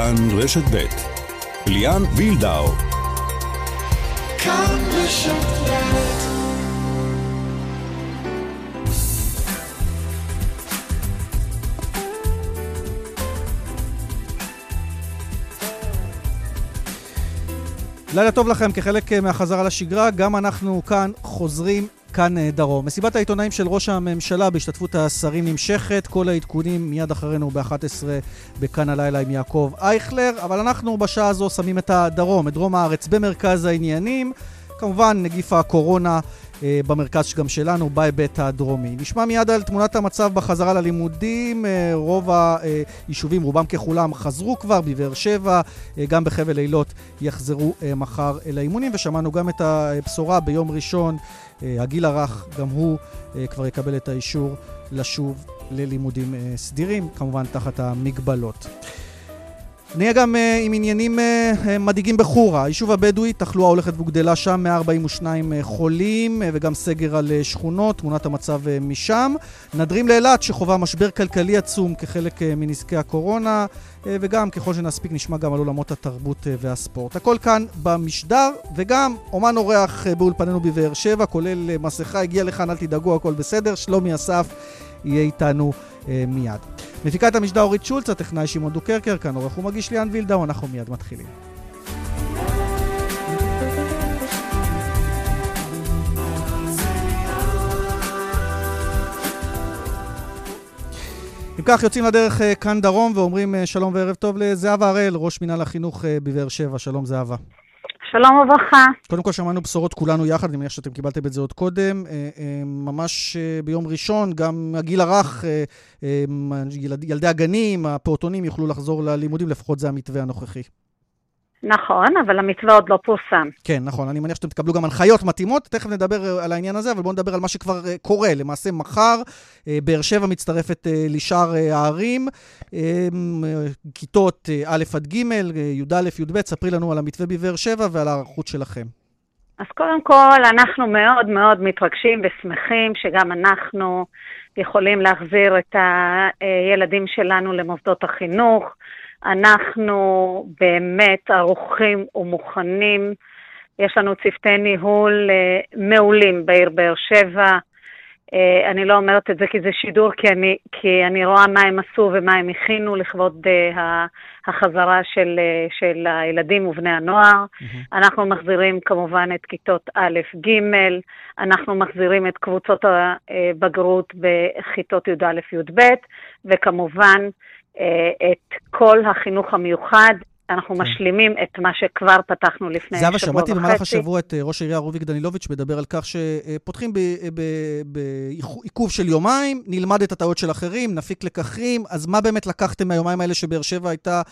כאן רשת בית. ליאן וילדאו. כאן רשת בית. לילה טוב לכם, כחלק מהחזרה לשגרה, גם אנחנו כאן חוזרים כאן דרום. מסיבת העיתונאים של ראש הממשלה בהשתתפות השרים נמשכת, כל העדכונים מיד אחרינו ב-11 בכאן הלילה עם יעקב אייכלר, אבל אנחנו בשעה הזו שמים את הדרום, את דרום הארץ במרכז העניינים, כמובן נגיף הקורונה במרכז גם שלנו, בהיבט הדרומי. נשמע מיד על תמונת המצב בחזרה ללימודים, רוב היישובים, רובם ככולם, חזרו כבר בבאר שבע, גם בחבל אילות יחזרו מחר לאימונים, ושמענו גם את הבשורה ביום ראשון, הגיל הרך, גם הוא כבר יקבל את האישור לשוב ללימודים סדירים, כמובן תחת המגבלות. נהיה גם עם עניינים מדאיגים בחורה. היישוב הבדואי, תחלואה הולכת וגדלה שם, 142 חולים וגם סגר על שכונות, תמונת המצב משם. נדרים לאילת שחווה משבר כלכלי עצום כחלק מנזקי הקורונה, וגם ככל שנספיק נשמע גם על עולמות התרבות והספורט. הכל כאן במשדר, וגם אומן אורח באולפנינו בבאר שבע, כולל מסכה, הגיע לכאן, אל תדאגו, הכל בסדר. שלומי אסף יהיה איתנו מיד. מפיקת המשדר אורית שולץ, הטכנאי שמעון דוקרקר, כאן עורך ומגיש ליאן וילדאו, אנחנו מיד מתחילים. אם כך, יוצאים לדרך כאן דרום ואומרים שלום וערב טוב לזהבה הראל, ראש מינהל החינוך בבאר שבע. שלום זהבה. שלום וברכה. קודם כל שמענו בשורות כולנו יחד, אני מניח שאתם קיבלתם את זה עוד קודם, ממש ביום ראשון, גם הגיל הרך, ילדי הגנים, הפעוטונים יוכלו לחזור ללימודים, לפחות זה המתווה הנוכחי. נכון, אבל המתווה עוד לא פורסם. כן, נכון, אני מניח שאתם תקבלו גם הנחיות מתאימות, תכף נדבר על העניין הזה, אבל בואו נדבר על מה שכבר קורה. למעשה מחר, באר שבע מצטרפת לשאר הערים, כיתות א' עד ג', י"א, י"ב, ספרי לנו על המתווה בבאר שבע ועל הערכות שלכם. אז קודם כל, אנחנו מאוד מאוד מתרגשים ושמחים שגם אנחנו יכולים להחזיר את הילדים שלנו למוסדות החינוך, אנחנו באמת ערוכים ומוכנים, יש לנו צוותי ניהול מעולים בעיר באר שבע, אני לא אומרת את זה כי זה שידור, כי אני רואה מה הם עשו ומה הם הכינו לכבוד החזרה של הילדים ובני הנוער, אנחנו מחזירים כמובן את כיתות א' ג', אנחנו מחזירים את קבוצות הבגרות בכיתות י' א' י' ב', וכמובן את כל החינוך המיוחד, אנחנו משלימים את מה שכבר פתחנו לפני שבוע וחצי. זהבה, שמעתי במהלך השבוע את ראש העירייה רוביק דנילוביץ' מדבר על כך שפותחים בעיכוב של יומיים, נלמד את הטעויות של אחרים, נפיק לקחים, אז מה באמת לקחתם מהיומיים האלה שבאר שבע הייתה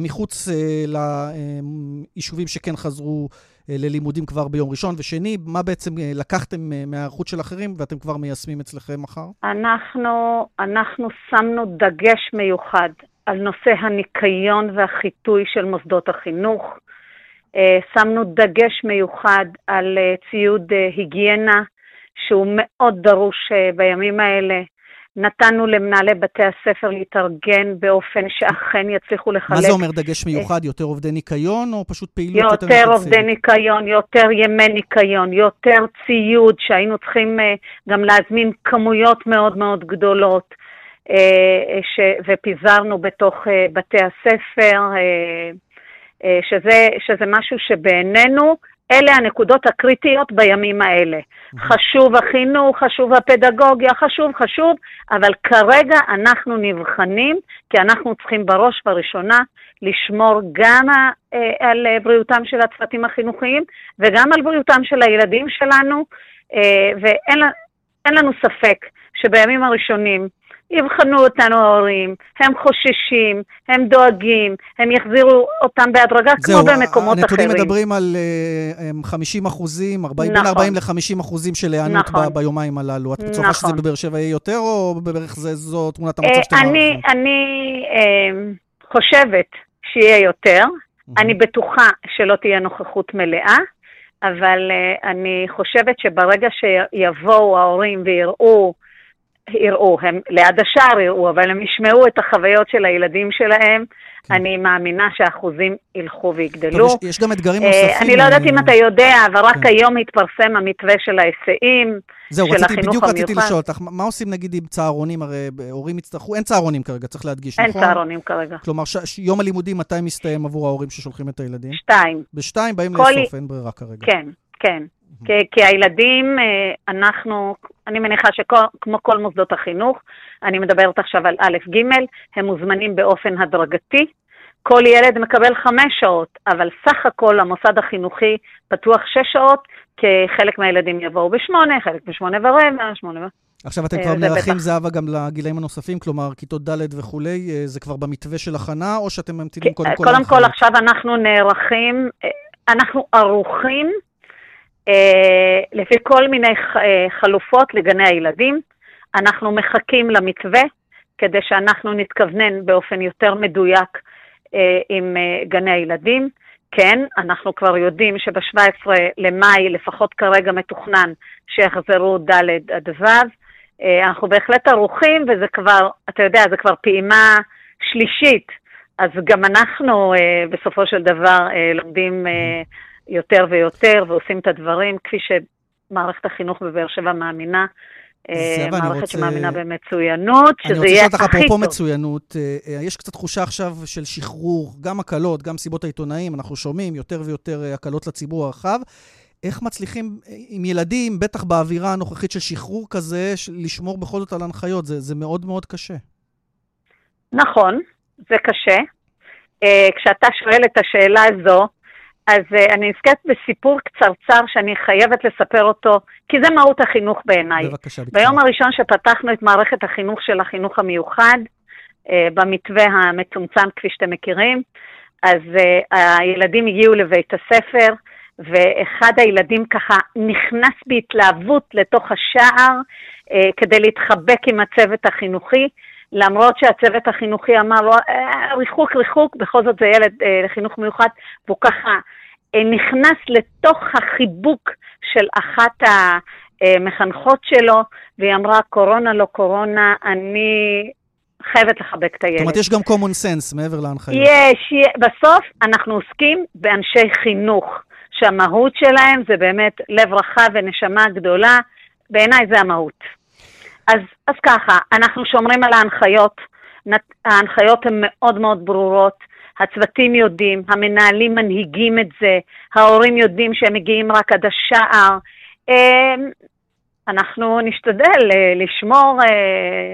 מחוץ ליישובים שכן חזרו ללימודים כבר ביום ראשון ושני, מה בעצם לקחתם מהערכות של אחרים ואתם כבר מיישמים אצלכם מחר? אנחנו שמנו דגש מיוחד על נושא הניקיון והחיטוי של מוסדות החינוך, שמנו דגש מיוחד על ציוד היגיינה שהוא מאוד דרוש בימים האלה, נתנו למנהלי בתי הספר להתארגן באופן שאכן יצליחו לחלק. מה זה אומר דגש מיוחד? יותר עובדי ניקיון או פשוט פעילות? יותר עובדי ניקיון, יותר ימי ניקיון, יותר ציוד שהיינו צריכים גם להזמין כמויות מאוד מאוד גדולות, ופיזרנו בתוך בתי הספר, שזה משהו שבעינינו, אלה הנקודות הקריטיות בימים האלה. חשוב החינוך, חשוב הפדגוגיה, חשוב, אבל כרגע אנחנו נבחנים, כי אנחנו צריכים בראש ובראשונה לשמור גם על בריאותם של הצוותים החינוכיים, וגם על בריאותם של הילדים שלנו, ואין לנו ספק שבימים הראשונים, יבחנו אותנו ההורים, הם חוששים, הם דואגים, הם יחזירו אותם בהדרגה כמו במקומות אחרים. הנתונים מדברים על 50%, 40 ל-50% של הענות ביומיים הללו. את צופה שזה בבאר שבע יהיה יותר, או בערך זו תמונת המצב שאתם מערכים? אני חושבת שיהיה יותר, אני בטוחה שלא תהיה נוכחות מלאה, אבל אני חושבת שברגע שיבואו ההורים ויראו יראו, הם ליד השאר יראו, אבל הם ישמעו את החוויות של הילדים שלהם, כן. אני מאמינה שהאחוזים ילכו ויגדלו. טוב, יש גם אתגרים נוספים. אני לא יודעת אם אתה יודע, אבל רק כן. היום התפרסם המתווה של ההיסעים, זהו, של החינוך המיוחד. בדיוק רציתי לשאול אותך, מה עושים נגיד עם צהרונים, הרי הורים יצטרכו, אין צהרונים כרגע, צריך להדגיש, אין נכון? אין צהרונים כרגע. כלומר, יום הלימודים מתי מסתיים עבור ההורים ששולחים את הילדים? 2. ב-2 באים לאסוף, אין ברירה כרגע. כן, כן. כי הילדים, אנחנו, אני מניחה שכמו כל מוסדות החינוך, אני מדברת עכשיו על א' ג', הם מוזמנים באופן הדרגתי, כל ילד מקבל 5 שעות, אבל סך הכל המוסד החינוכי פתוח 6 שעות, כי חלק מהילדים יבואו ב8, חלק ב8:15, 8. עכשיו אתם כבר נערכים זהבה גם לגילאים הנוספים, כלומר כיתות ד' וכולי, זה כבר במתווה של הכנה, או שאתם ממתינים קודם כל? קודם כל עכשיו אנחנו נערכים, אנחנו ערוכים, לפי כל מיני חלופות לגני הילדים, אנחנו מחכים למתווה כדי שאנחנו נתכוונן באופן יותר מדויק עם גני הילדים. כן, אנחנו כבר יודעים שב-17 למאי לפחות כרגע מתוכנן שיחזרו ד' עד ו'. אנחנו בהחלט ערוכים וזה כבר, אתה יודע, זה כבר פעימה שלישית, אז גם אנחנו בסופו של דבר לומדים יותר ויותר, ועושים את הדברים, כפי שמערכת החינוך בבאר שבע מאמינה, מערכת שמאמינה במצוינות, שזה יהיה הכי טוב. אני רוצה שאתה אפרופו מצוינות, יש קצת תחושה עכשיו של שחרור, גם הקלות, גם סיבות העיתונאים, אנחנו שומעים יותר ויותר הקלות לציבור הרחב, איך מצליחים עם ילדים, בטח באווירה הנוכחית של שחרור כזה, לשמור בכל זאת על הנחיות, זה מאוד מאוד קשה. נכון, זה קשה. כשאתה שואל את השאלה הזו, אז אני נזכרת בסיפור קצרצר שאני חייבת לספר אותו, כי זה מהות החינוך בעיניי. בבקשה. ביום הראשון שפתחנו את מערכת החינוך של החינוך המיוחד, במתווה המצומצם כפי שאתם מכירים, אז הילדים הגיעו לבית הספר, ואחד הילדים ככה נכנס בהתלהבות לתוך השער, כדי להתחבק עם הצוות החינוכי, למרות שהצוות החינוכי אמר לו, ריחוק, ריחוק, בכל זאת זה ילד לחינוך מיוחד, והוא ככה נכנס לתוך החיבוק של אחת המחנכות שלו, והיא אמרה, קורונה לא קורונה, אני חייבת לחבק את הילד. זאת אומרת, יש גם common sense מעבר להנחיות. יש, בסוף אנחנו עוסקים באנשי חינוך, שהמהות שלהם זה באמת לב רחב ונשמה גדולה, בעיניי זה המהות. אז ככה, אנחנו שומרים על ההנחיות, ההנחיות הן מאוד מאוד ברורות, הצוותים יודעים, המנהלים מנהיגים את זה, ההורים יודעים שהם מגיעים רק עד השער, אנחנו נשתדל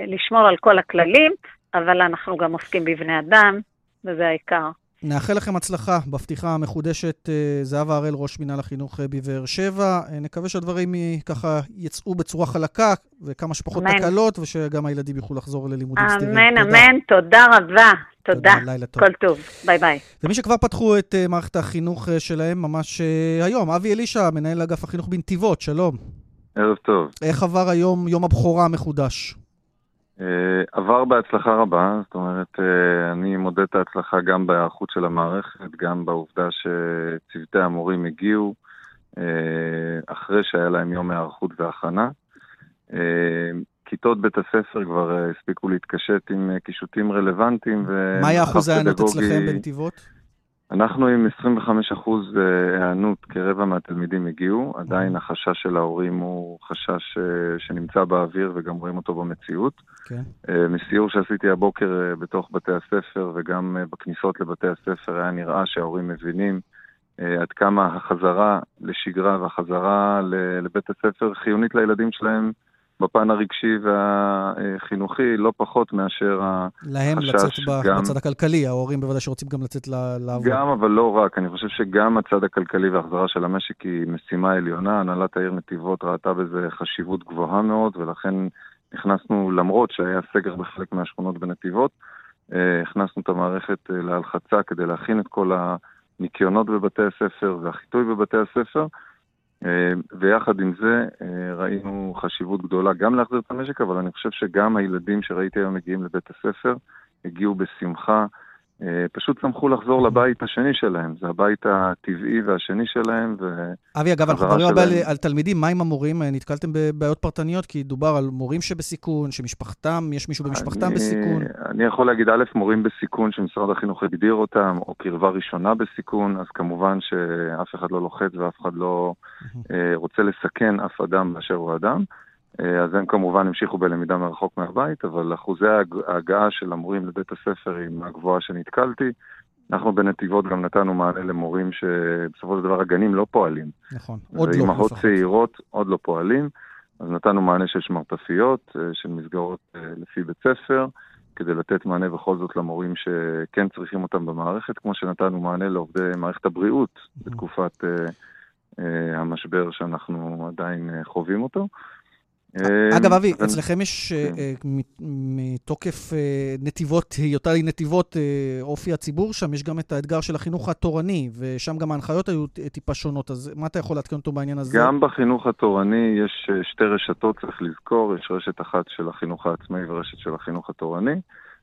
לשמור על כל הכללים, אבל אנחנו גם עוסקים בבני אדם, וזה העיקר. נאחל לכם הצלחה בפתיחה המחודשת, זהבה הראל, ראש מינהל החינוך בבאר שבע. נקווה שהדברים ככה יצאו בצורה חלקה וכמה שפחות תקלות, ושגם הילדים יוכלו לחזור ללימודים סדירים. אמן, אמן, תודה רבה. תודה, לילה טוב. כל טוב, ביי ביי. ומי שכבר פתחו את מערכת החינוך שלהם ממש היום, אבי אלישע, מנהל אגף החינוך בנתיבות, שלום. ערב טוב. איך עבר היום יום הבכורה המחודש? עבר בהצלחה רבה, זאת אומרת, אני מודד את ההצלחה גם בהיערכות של המערכת, גם בעובדה שצוותי המורים הגיעו אחרי שהיה להם יום הערכות והכנה. כיתות בית הספר כבר הספיקו להתקשט עם קישוטים רלוונטיים. מה היה אחוז הענות אצלכם בנתיבות? אנחנו עם 25% הענות, כרבע מהתלמידים הגיעו, עדיין החשש של ההורים הוא חשש שנמצא באוויר וגם רואים אותו במציאות. מסיור שעשיתי הבוקר בתוך בתי הספר וגם בכניסות לבתי הספר היה נראה שההורים מבינים עד כמה החזרה לשגרה והחזרה לבית הספר חיונית לילדים שלהם בפן הרגשי והחינוכי, לא פחות מאשר להם לצאת בצד הכלכלי, ההורים בוודאי שרוצים גם לצאת לעבוד. גם, אבל לא רק. אני חושב שגם הצד הכלכלי והחזרה של המשק היא משימה עליונה. הנהלת העיר נתיבות ראתה בזה חשיבות גבוהה מאוד, ולכן נכנסנו, למרות שהיה סגר בחלק מהשכונות בנתיבות, הכנסנו את המערכת להלחצה כדי להכין את כל הניקיונות בבתי הספר והחיטוי בבתי הספר, ויחד עם זה ראינו חשיבות גדולה גם להחזיר את המשק, אבל אני חושב שגם הילדים שראיתי היום מגיעים לבית הספר הגיעו בשמחה פשוט שמחו לחזור לבית השני שלהם, זה הבית הטבעי והשני שלהם. אבי, אגב, אנחנו מדברים הרבה על תלמידים, מה עם המורים? נתקלתם בבעיות פרטניות? כי דובר על מורים שבסיכון, שמשפחתם, יש מישהו במשפחתם בסיכון? אני יכול להגיד, א', מורים בסיכון שמשרד החינוך הגדיר אותם, או קרבה ראשונה בסיכון, אז כמובן שאף אחד לא לוחץ ואף אחד לא רוצה לסכן אף אדם באשר הוא אדם. אז הם כמובן המשיכו בלמידה מרחוק מהבית, אבל אחוזי ההגעה של המורים לבית הספר היא מהגבוהה שנתקלתי. אנחנו בנתיבות גם נתנו מענה למורים שבסופו של דבר הגנים לא פועלים. נכון, עוד לא. ואימהות צעירות עוד לא פועלים, אז נתנו מענה של שמרטפיות, של מסגרות לפי בית ספר, כדי לתת מענה בכל זאת למורים שכן צריכים אותם במערכת, כמו שנתנו מענה לעובדי מערכת הבריאות בתקופת המשבר שאנחנו עדיין חווים אותו. אגב, אבי, אצלכם יש מתוקף נתיבות, היותה לי נתיבות אופי הציבור, שם יש גם את האתגר של החינוך התורני, ושם גם ההנחיות היו טיפה שונות, אז מה אתה יכול להתקן אותו בעניין הזה? גם בחינוך התורני יש שתי רשתות, צריך לזכור, יש רשת אחת של החינוך העצמאי ורשת של החינוך התורני,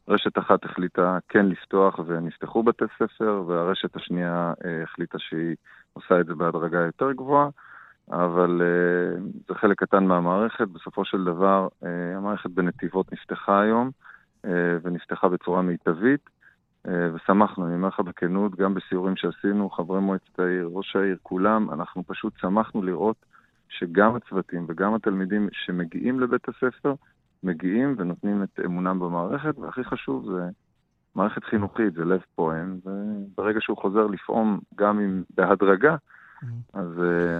רשת אחת החליטה כן לפתוח ונפתחו בתי ספר, והרשת השנייה החליטה שהיא עושה את זה בהדרגה יותר גבוהה, אבל זה חלק קטן מהמערכת. בסופו של דבר המערכת בנתיבות נפתחה היום ונפתחה בצורה מיטבית, ושמחנו, אני אומר לך בכנות, גם בסיורים שעשינו, חברי מועצת העיר, ראש העיר, כולם, אנחנו פשוט שמחנו לראות שגם הצוותים וגם התלמידים שמגיעים לבית הספר מגיעים ונותנים את אמונם במערכת, והכי חשוב זה מערכת חינוכית, זה לב פועם, וברגע שהוא חוזר לפעום גם אם בהדרגה, אז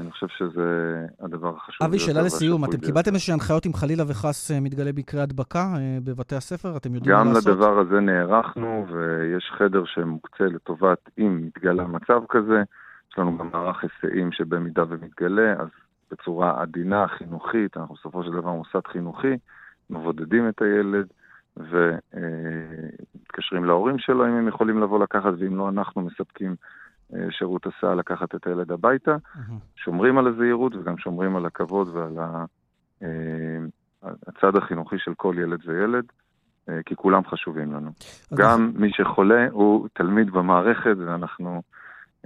אני חושב שזה הדבר החשוב. אבי, שאלה לסיום, אתם קיבלתם איזושהי הנחיות עם חלילה וחס מתגלה בקרי הדבקה בבתי הספר? אתם יודעים מה לעשות? גם לדבר הזה נערכנו, ויש חדר שמוקצה לטובת אם מתגלה מצב כזה. יש לנו גם מערך היסעים שבמידה ומתגלה, אז בצורה עדינה, חינוכית, אנחנו בסופו של דבר מוסד חינוכי, מבודדים את הילד, ומתקשרים להורים שלו אם הם יכולים לבוא לקחת, ואם לא אנחנו מספקים שירות הסעה לקחת את הילד הביתה, שומרים על הזהירות וגם שומרים על הכבוד ועל הצד החינוכי של כל ילד וילד, כי כולם חשובים לנו. גם מי שחולה הוא תלמיד במערכת, ואנחנו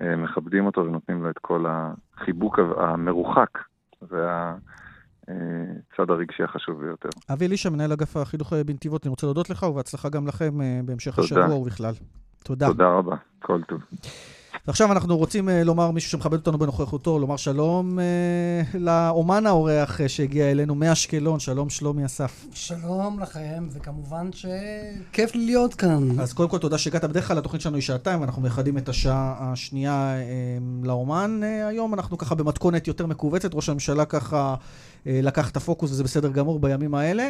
מכבדים אותו ונותנים לו את כל החיבוק המרוחק והצד הרגשי החשוב ביותר. אבי אלישע, מנהל אגף החינוך בנתיבות, אני רוצה להודות לך, ובהצלחה גם לכם בהמשך השבוע ובכלל. תודה. תודה רבה, כל טוב. ועכשיו אנחנו רוצים לומר מישהו שמכבד אותנו בנוכחותו, לומר שלום לאומן האורח שהגיע אלינו מאשקלון. שלום שלומי אסף. שלום לכם, וכמובן שכיף לי להיות כאן. אז קודם כל תודה שהגעת. בדרך כלל התוכנית שלנו היא שעתיים, ואנחנו מייחדים את השעה השנייה לאומן. היום אנחנו ככה במתכונת יותר מקובצת, ראש הממשלה ככה לקח את הפוקוס, וזה בסדר גמור בימים האלה,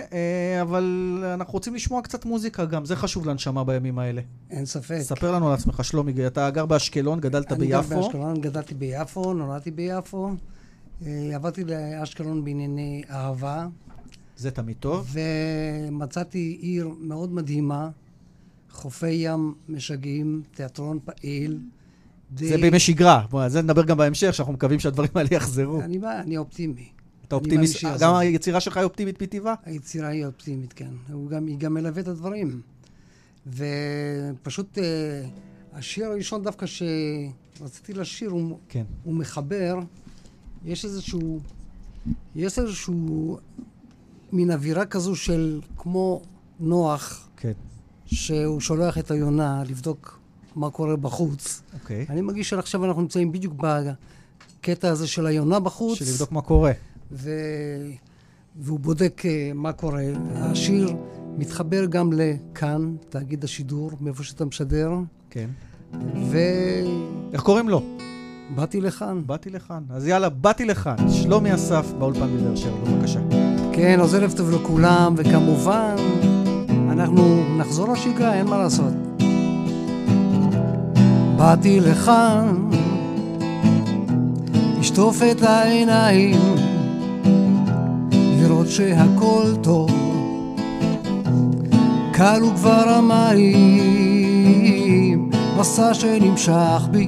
אבל אנחנו רוצים לשמוע קצת מוזיקה גם, זה חשוב לנשמה בימים האלה. אין ספק. ספר לנו על עצמך, שלומי, אתה גר באשקלון, גדלת ביפו. אני באשקלון, גדלתי ביפו, נולדתי ביפו, עברתי לאשקלון בענייני אהבה. זה תמיד טוב. ומצאתי עיר מאוד מדהימה, חופי ים משגעים, תיאטרון פעיל. זה בימי שגרה, זה נדבר גם בהמשך, שאנחנו מקווים שהדברים האלה יחזרו. אני אופטימי. אתה אופטימי, גם היצירה שלך היא אופטימית בטבעה? היצירה היא אופטימית, כן. היא גם מלווה את הדברים. ופשוט השיר הראשון דווקא שרציתי לשיר, הוא מחבר, יש איזשהו מין אווירה כזו של כמו נוח, שהוא שולח את היונה לבדוק מה קורה בחוץ. אני מגיש שעכשיו אנחנו נמצאים בדיוק בקטע הזה של היונה בחוץ. שלבדוק מה קורה. והוא בודק מה קורה. השיר מתחבר גם לכאן, תאגיד השידור, מאיפה שאתה משדר. כן. איך קוראים לו? באתי לכאן. באתי לכאן. אז יאללה, באתי לכאן. שלומי אסף באולפן בבאר שבע, בבקשה. כן, אז ערב טוב לכולם, וכמובן אנחנו נחזור לשגרה, אין מה לעשות. באתי לכאן, אשטוף את העיניים, לראות שהכל טוב, קלו כבר המים, מסע שנמשך בי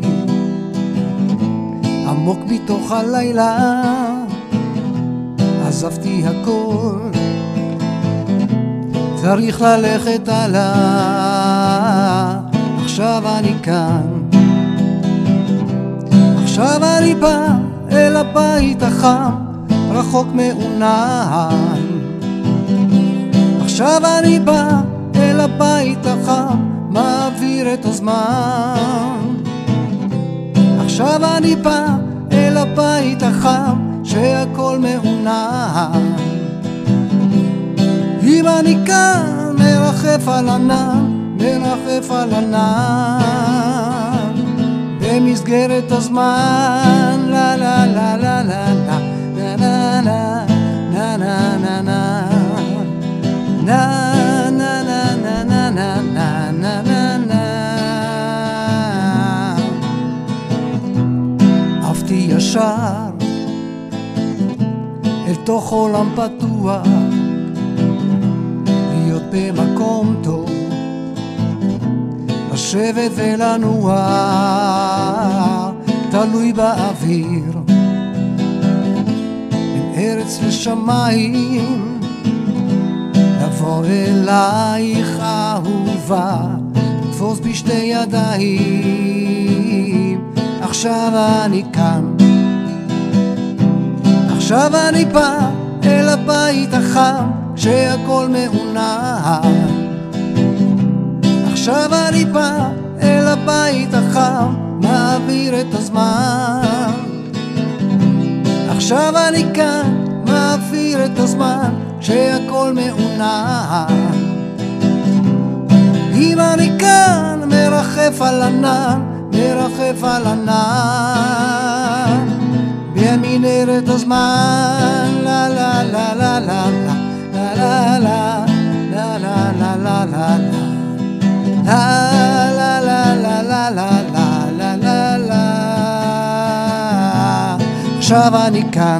עמוק מתוך הלילה, עזבתי הכל, צריך ללכת עלה, עכשיו עכשיו אני כאן, עכשיו אני בא אל הבית החם, רחוק מעונן. עכשיו אני בא אל הבית החם, מעביר את הזמן. עכשיו אני בא אל הבית החם, שהכל מעונן. אם אני כאן, מרחף על ענן, מרחף על ענן, במסגרת הזמן. לה לה לה לה לה לה לה לה לה לה לה לה na na na na na na na na na na afti yashar el toch olam patua liot bemakom tov לשבת ולנוע, תלוי באוויר בין ארץ ושמיים. בוא אלייך אהובה, תפוס בשתי ידיים. עכשיו אני כאן, עכשיו אני בא אל הבית החם, כשהכל מעונן. עכשיו אני בא אל הבית החם, מעביר את הזמן. עכשיו אני כאן, מעביר את הזמן, כשהכל מעונן. אם אני כאן, מרחף על ענן, מרחף על ענן, במנהרת הזמן. לה לה לה לה לה לה לה לה לה לה לה לה לה לה לה לה לה לה לה. עכשיו אני כאן.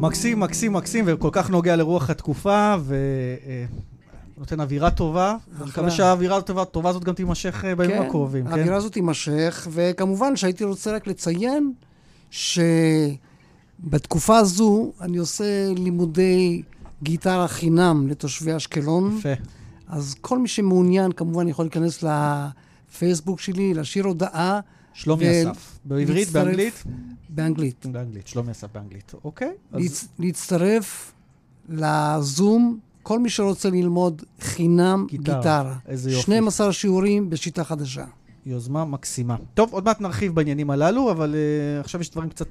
מקסים, מקסים, מקסים, וכל כך נוגע לרוח התקופה, ונותן אווירה טובה. אני מקווה שהאווירה הטובה הזאת גם תימשך בימים הקרובים. כן, האווירה הזאת תימשך, וכמובן שהייתי רוצה רק לציין שבתקופה הזו אני עושה לימודי גיטרה חינם לתושבי אשקלון. יפה. אז כל מי שמעוניין כמובן יכול להיכנס לפייסבוק שלי, להשאיר הודעה. שלומי אסף, בעברית, באנגלית? באנגלית. באנגלית, שלומי אסף באנגלית, אוקיי. להצטרף לזום, כל מי שרוצה ללמוד חינם גיטרה. איזה יופי. 12 שיעורים בשיטה חדשה. יוזמה מקסימה. טוב, עוד מעט נרחיב בעניינים הללו, אבל עכשיו יש דברים קצת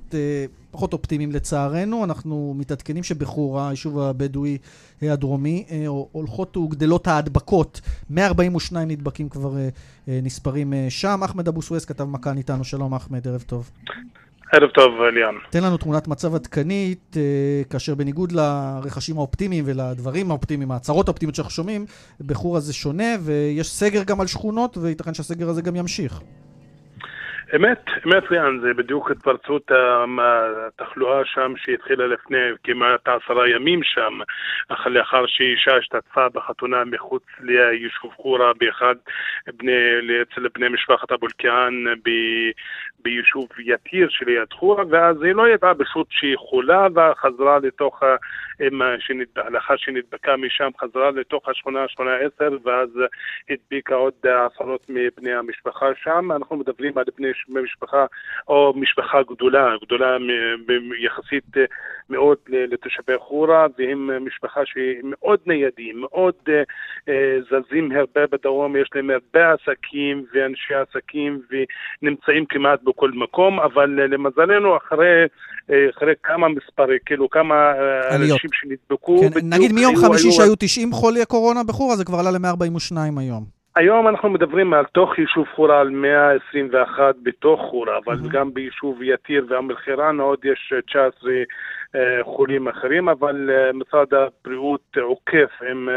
פחות אופטימיים לצערנו. אנחנו מתעדכנים שבחורה, היישוב הבדואי הדרומי, הולכות וגדלות ההדבקות. 142 נדבקים כבר נספרים שם. אחמד אבו סואס כתב מכאן איתנו. שלום אחמד, ערב טוב. ערב טוב, ליאן. תן לנו תמונת מצב עדכנית, כאשר בניגוד לרכשים האופטימיים ולדברים האופטימיים, ההצהרות האופטימיות שאנחנו שומעים, בחורה זה שונה, ויש סגר גם על שכונות, וייתכן שהסגר הזה גם ימשיך. אמת, ליאן, זה בדיוק התפרצות התחלואה שם שהתחילה לפני כמעט 10 ימים שם, אך לאחר שאישה השתתפה בחתונה מחוץ ליישוב חורה באחד אצל בני משפחת אבו אלקיעאן ביישוב יתיר שליד חורה, ואז היא לא ידעה פשוט שהיא חולה, וחזרה לתוך לאחר שנדבקה משם, חזרה לתוך השכונה 18, ואז הדביקה עוד עשרות מבני המשפחה שם. אנחנו מדברים על בני משפחה או משפחה גדולה יחסית מאוד לתושבי חורה, והם משפחה שמאוד ניידים, מאוד זזים הרבה בדרום, יש להם הרבה עסקים ואנשי עסקים, ונמצאים כמעט בכל מקום, אבל למזלנו אחרי כמה מספרים, כאילו כמה אנשים שנדבקו. כן, נגיד מיום חמישי שהיו 90 חולי קורונה בחורה, זה כבר עלה ל-142 היום. היום אנחנו מדברים על תוך יישוב חורה על 121 בתוך חורה, אבל גם ביישוב יתיר ואום אל-חיראן עוד יש 19 חולים אחרים, אבל משרד הבריאות עוקף עם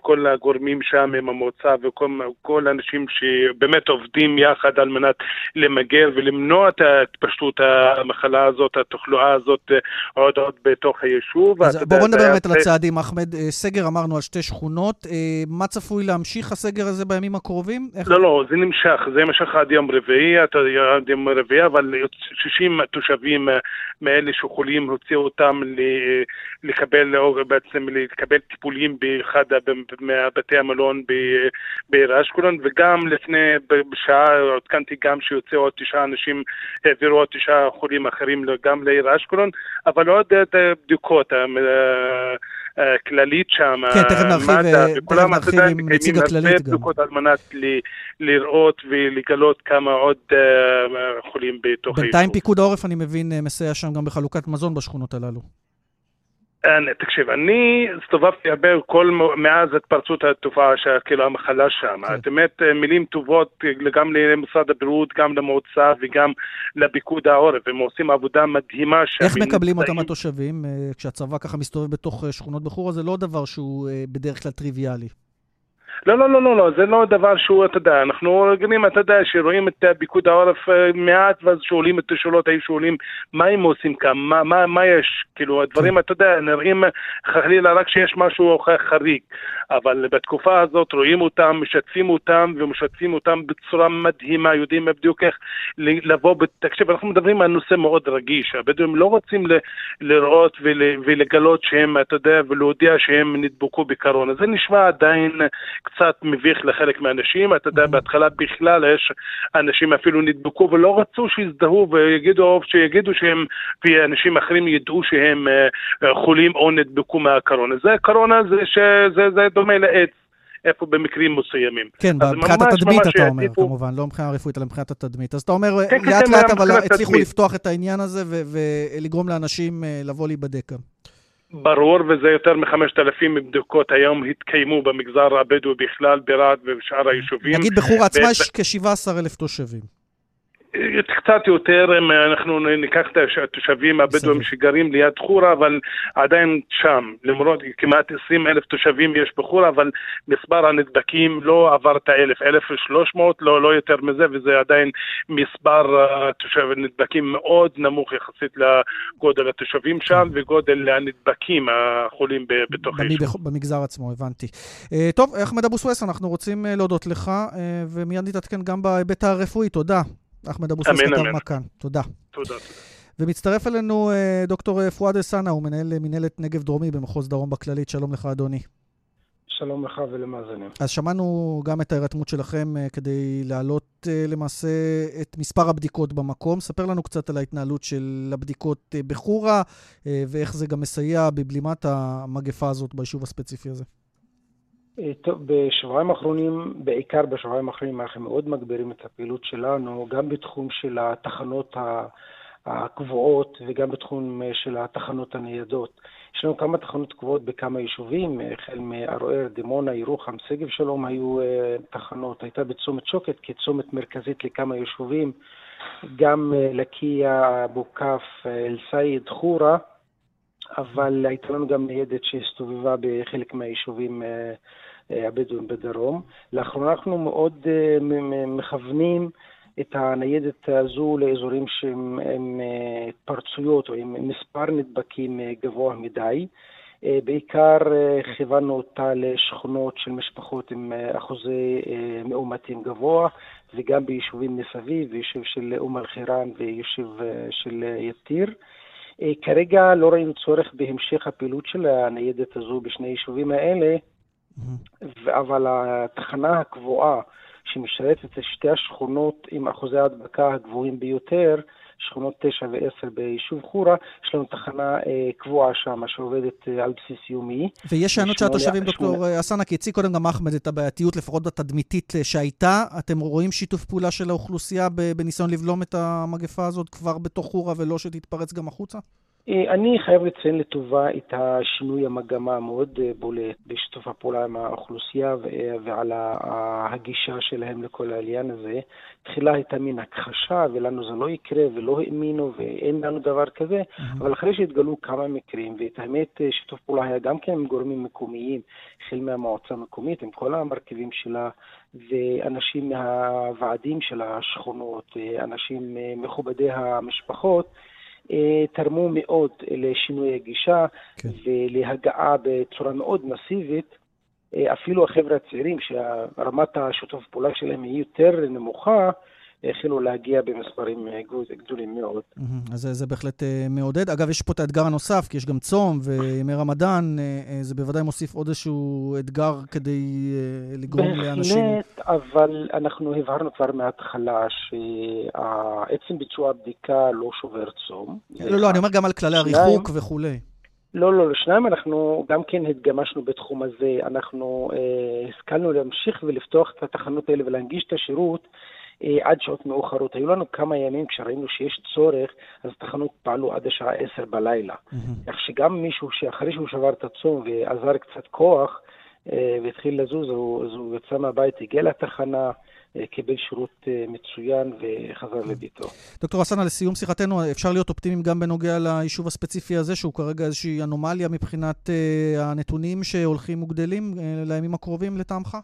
כל הגורמים שם, עם המועצה וכל האנשים שבאמת עובדים יחד על מנת למגר ולמנוע את התפשטות המחלה הזאת, התחלואה הזאת עוד בתוך היישוב. אז בואו נדבר באמת על הצעדים, אחמד. סגר אמרנו על 2 שכונות, מה צפוי להמשיך הסגר הזה בימים הקרובים? לא, זה נמשך. זה נמשך עד יום רביעי, אבל 60 תושבים מאלה שחולים להוציא אותם לקבל בעצם לקבל טיפולים באחד מבתי המלון באשקלון, וגם לפני בשעה עודכנתי גם שיוצאו עוד 9 אנשים, העבירו עוד 9 חולים אחרים גם לעיר אשקלון, אבל עוד בדיקות כללית שם. כן, תכף נרחיב עם נציג הכללית גם. על מנת לראות ולגלות כמה עוד חולים בתוך. בינתיים פיקוד העורף, אני מבין, מסייע שם גם בחלוקת מזון בשכונות הללו. תקשיב, אני הסתובבתי הרבה מאז התפרצות התופעה כאילו המחלה שם. את האמת, מילים טובות גם למשרד הבריאות, גם למועצה וגם לפיקוד העורף. הם עושים עבודה מדהימה שם. איך מקבלים אותם התושבים כשהצבא ככה מסתובב בתוך שכונות בחורה? זה לא דבר שהוא בדרך כלל טריוויאלי. לא, לא, לא, לא, לא, זה לא דבר שהוא, אתה יודע, אנחנו רגעים, אתה יודע, שרואים את פיקוד העורף מעט, ואז שואלים את השאלות, היו שואלים מה הם עושים כאן, מה יש, כאילו, הדברים, אתה יודע, נראים חלילה רק שיש משהו חריג, אבל בתקופה הזאת רואים אותם, משתפים אותם, ומשתפים אותם בצורה מדהימה, יודעים בדיוק איך לבוא, תקשיב, אנחנו מדברים על נושא מאוד רגיש, הבדואים לא רוצים לראות ולגלות שהם, אתה יודע, ולהודיע שהם נדבקו בקורונה, זה נשמע עדיין קצת מביך לחלק מהאנשים, אתה יודע, בהתחלה בכלל יש אנשים אפילו נדבקו ולא רצו שיזדהו ויגידו שהם, ואנשים אחרים ידעו שהם חולים או נדבקו מהקורונה. זה קורונה, זה דומה לעץ, איפה במקרים מסוימים. כן, מבחינת התדמית אתה אומר, כמובן, לא מבחינה רפואית, אלא מבחינת התדמית. אז אתה אומר, לאט לאט אבל הצליחו לפתוח את העניין הזה ולגרום לאנשים לבוא להיבדק. ברור, וזה יותר מ-5,000 בדיקות היום התקיימו במגזר הבדואי בכלל, ברהט ובשאר היישובים. נגיד בחורה עצמה יש כ-17,000 תושבים. קצת יותר, אם אנחנו ניקח את התושבים הבדואים שגרים ליד חורה, אבל עדיין שם, למרות כמעט 20,000 תושבים יש בחורה, אבל מספר הנדבקים לא עבר את 1,000, 1,300, לא יותר מזה, וזה עדיין מספר תושבים נדבקים מאוד נמוך יחסית לגודל התושבים שם, וגודל הנדבקים החולים בתוך הישוב. במגזר עצמו, הבנתי. טוב, אחמד אבו סויס, אנחנו רוצים להודות לך, ומיד נתעדכן גם בהיבט הרפואי, תודה. אחמד אבו סויס כתב מכאן. תודה. תודה. ומצטרף אלינו דוקטור פואד אלסאנע, הוא מנהל מנהלת נגב דרומי במחוז דרום בכללית. שלום לך אדוני. שלום לך ולמאזינים. אז שמענו גם את ההירתמות שלכם כדי להעלות למעשה את מספר הבדיקות במקום. ספר לנו קצת על ההתנהלות של הבדיקות בחורה, ואיך זה גם מסייע בבלימת המגפה הזאת ביישוב הספציפי הזה. בשבועיים האחרונים, בעיקר בשבועיים האחרונים, אנחנו מאוד מגבירים את הפעילות שלנו, גם בתחום של התחנות הקבועות וגם בתחום של התחנות הניידות. יש לנו כמה תחנות קבועות בכמה יישובים, החל מערוער, דימונה, ירוחם, שגב שלום היו תחנות. הייתה בצומת שוקת כצומת מרכזית לכמה יישובים, גם לקיה, בוקף, אלסייד, חורה, אבל הייתה לנו גם ניידת שהסתובבה בחלק מהיישובים הבדואים בדרום. לאחרונה אנחנו מאוד מכוונים את הניידת הזו לאזורים שהם פרצויות או עם מספר נדבקים גבוה מדי. בעיקר כיוונו אותה לשכונות של משפחות עם אחוזי מאומתים גבוה, וגם ביישובים מסביב, יישוב של אום אל-חיראן ויישוב של יתיר. כרגע לא ראינו צורך בהמשך הפעילות של הניידת הזו בשני היישובים האלה, אבל התחנה הקבועה שמשרתת שתי השכונות עם אחוזי ההדבקה הגבוהים ביותר, שכונות 9 ו-10 ביישוב חורה, יש לנו תחנה קבועה שם שעובדת על בסיס יומי. ויש שנות שהתושבים, דוקטור אלסאנע, כי הציג קודם גם אחמד את הבעייתיות, לפחות התדמיתית שהייתה, אתם רואים שיתוף פעולה של האוכלוסייה בניסיון לבלום את המגפה הזאת כבר בתוך חורה ולא שתתפרץ גם החוצה? אני חייב לציין לטובה את השינוי המגמה המאוד בולט בשיתוף הפעולה עם האוכלוסייה ועל הגישה שלהם לכל העניין הזה. תחילה הייתה מין הכחשה ולנו זה לא יקרה ולא האמינו ואין לנו דבר כזה, אבל אחרי שהתגלו כמה מקרים, ואת האמת שיתוף פעולה היה גם כן עם גורמים מקומיים, החל מהמועצה המקומית עם כל המרכיבים שלה, ואנשים מהוועדים של השכונות, אנשים מכובדי המשפחות, תרמו מאוד לשינוי הגישה, כן. ולהגעה בצורה מאוד מסיבית. אפילו החבר'ה הצעירים שרמת השיתוף פעולה שלהם היא יותר נמוכה, החלו להגיע במספרים גדולים מאוד. אז זה בהחלט מעודד. אגב, יש פה את האתגר הנוסף, כי יש גם צום וימי רמדאן, זה בוודאי מוסיף עוד איזשהו אתגר כדי לגרום לאנשים. בהחלט, אבל אנחנו הבהרנו כבר מההתחלה שעצם ביצוע הבדיקה לא שובר צום. לא, אני אומר גם על כללי הריחוק וכו'. לא, לשניים אנחנו גם כן התגמשנו בתחום הזה, אנחנו הסכלנו להמשיך ולפתוח את התחנות האלה ולהנגיש את השירות עד שעות מאוחרות. היו לנו כמה ימים כשראינו שיש צורך, אז התחנות פעלו עד השעה 10 בלילה. כך שגם מישהו שאחרי שהוא שבר את הצום ועזר קצת כוח והתחיל לזוז, הוא יצא מהבית, הגיע לתחנה, קיבל שירות מצוין וחזר לביתו. דוקטור אסנה, לסיום שיחתנו, אפשר להיות אופטימיים גם בנוגע ליישוב הספציפי הזה, שהוא כרגע איזושהי אנומליה מבחינת הנתונים שהולכים וגדלים לימים הקרובים לטעמך?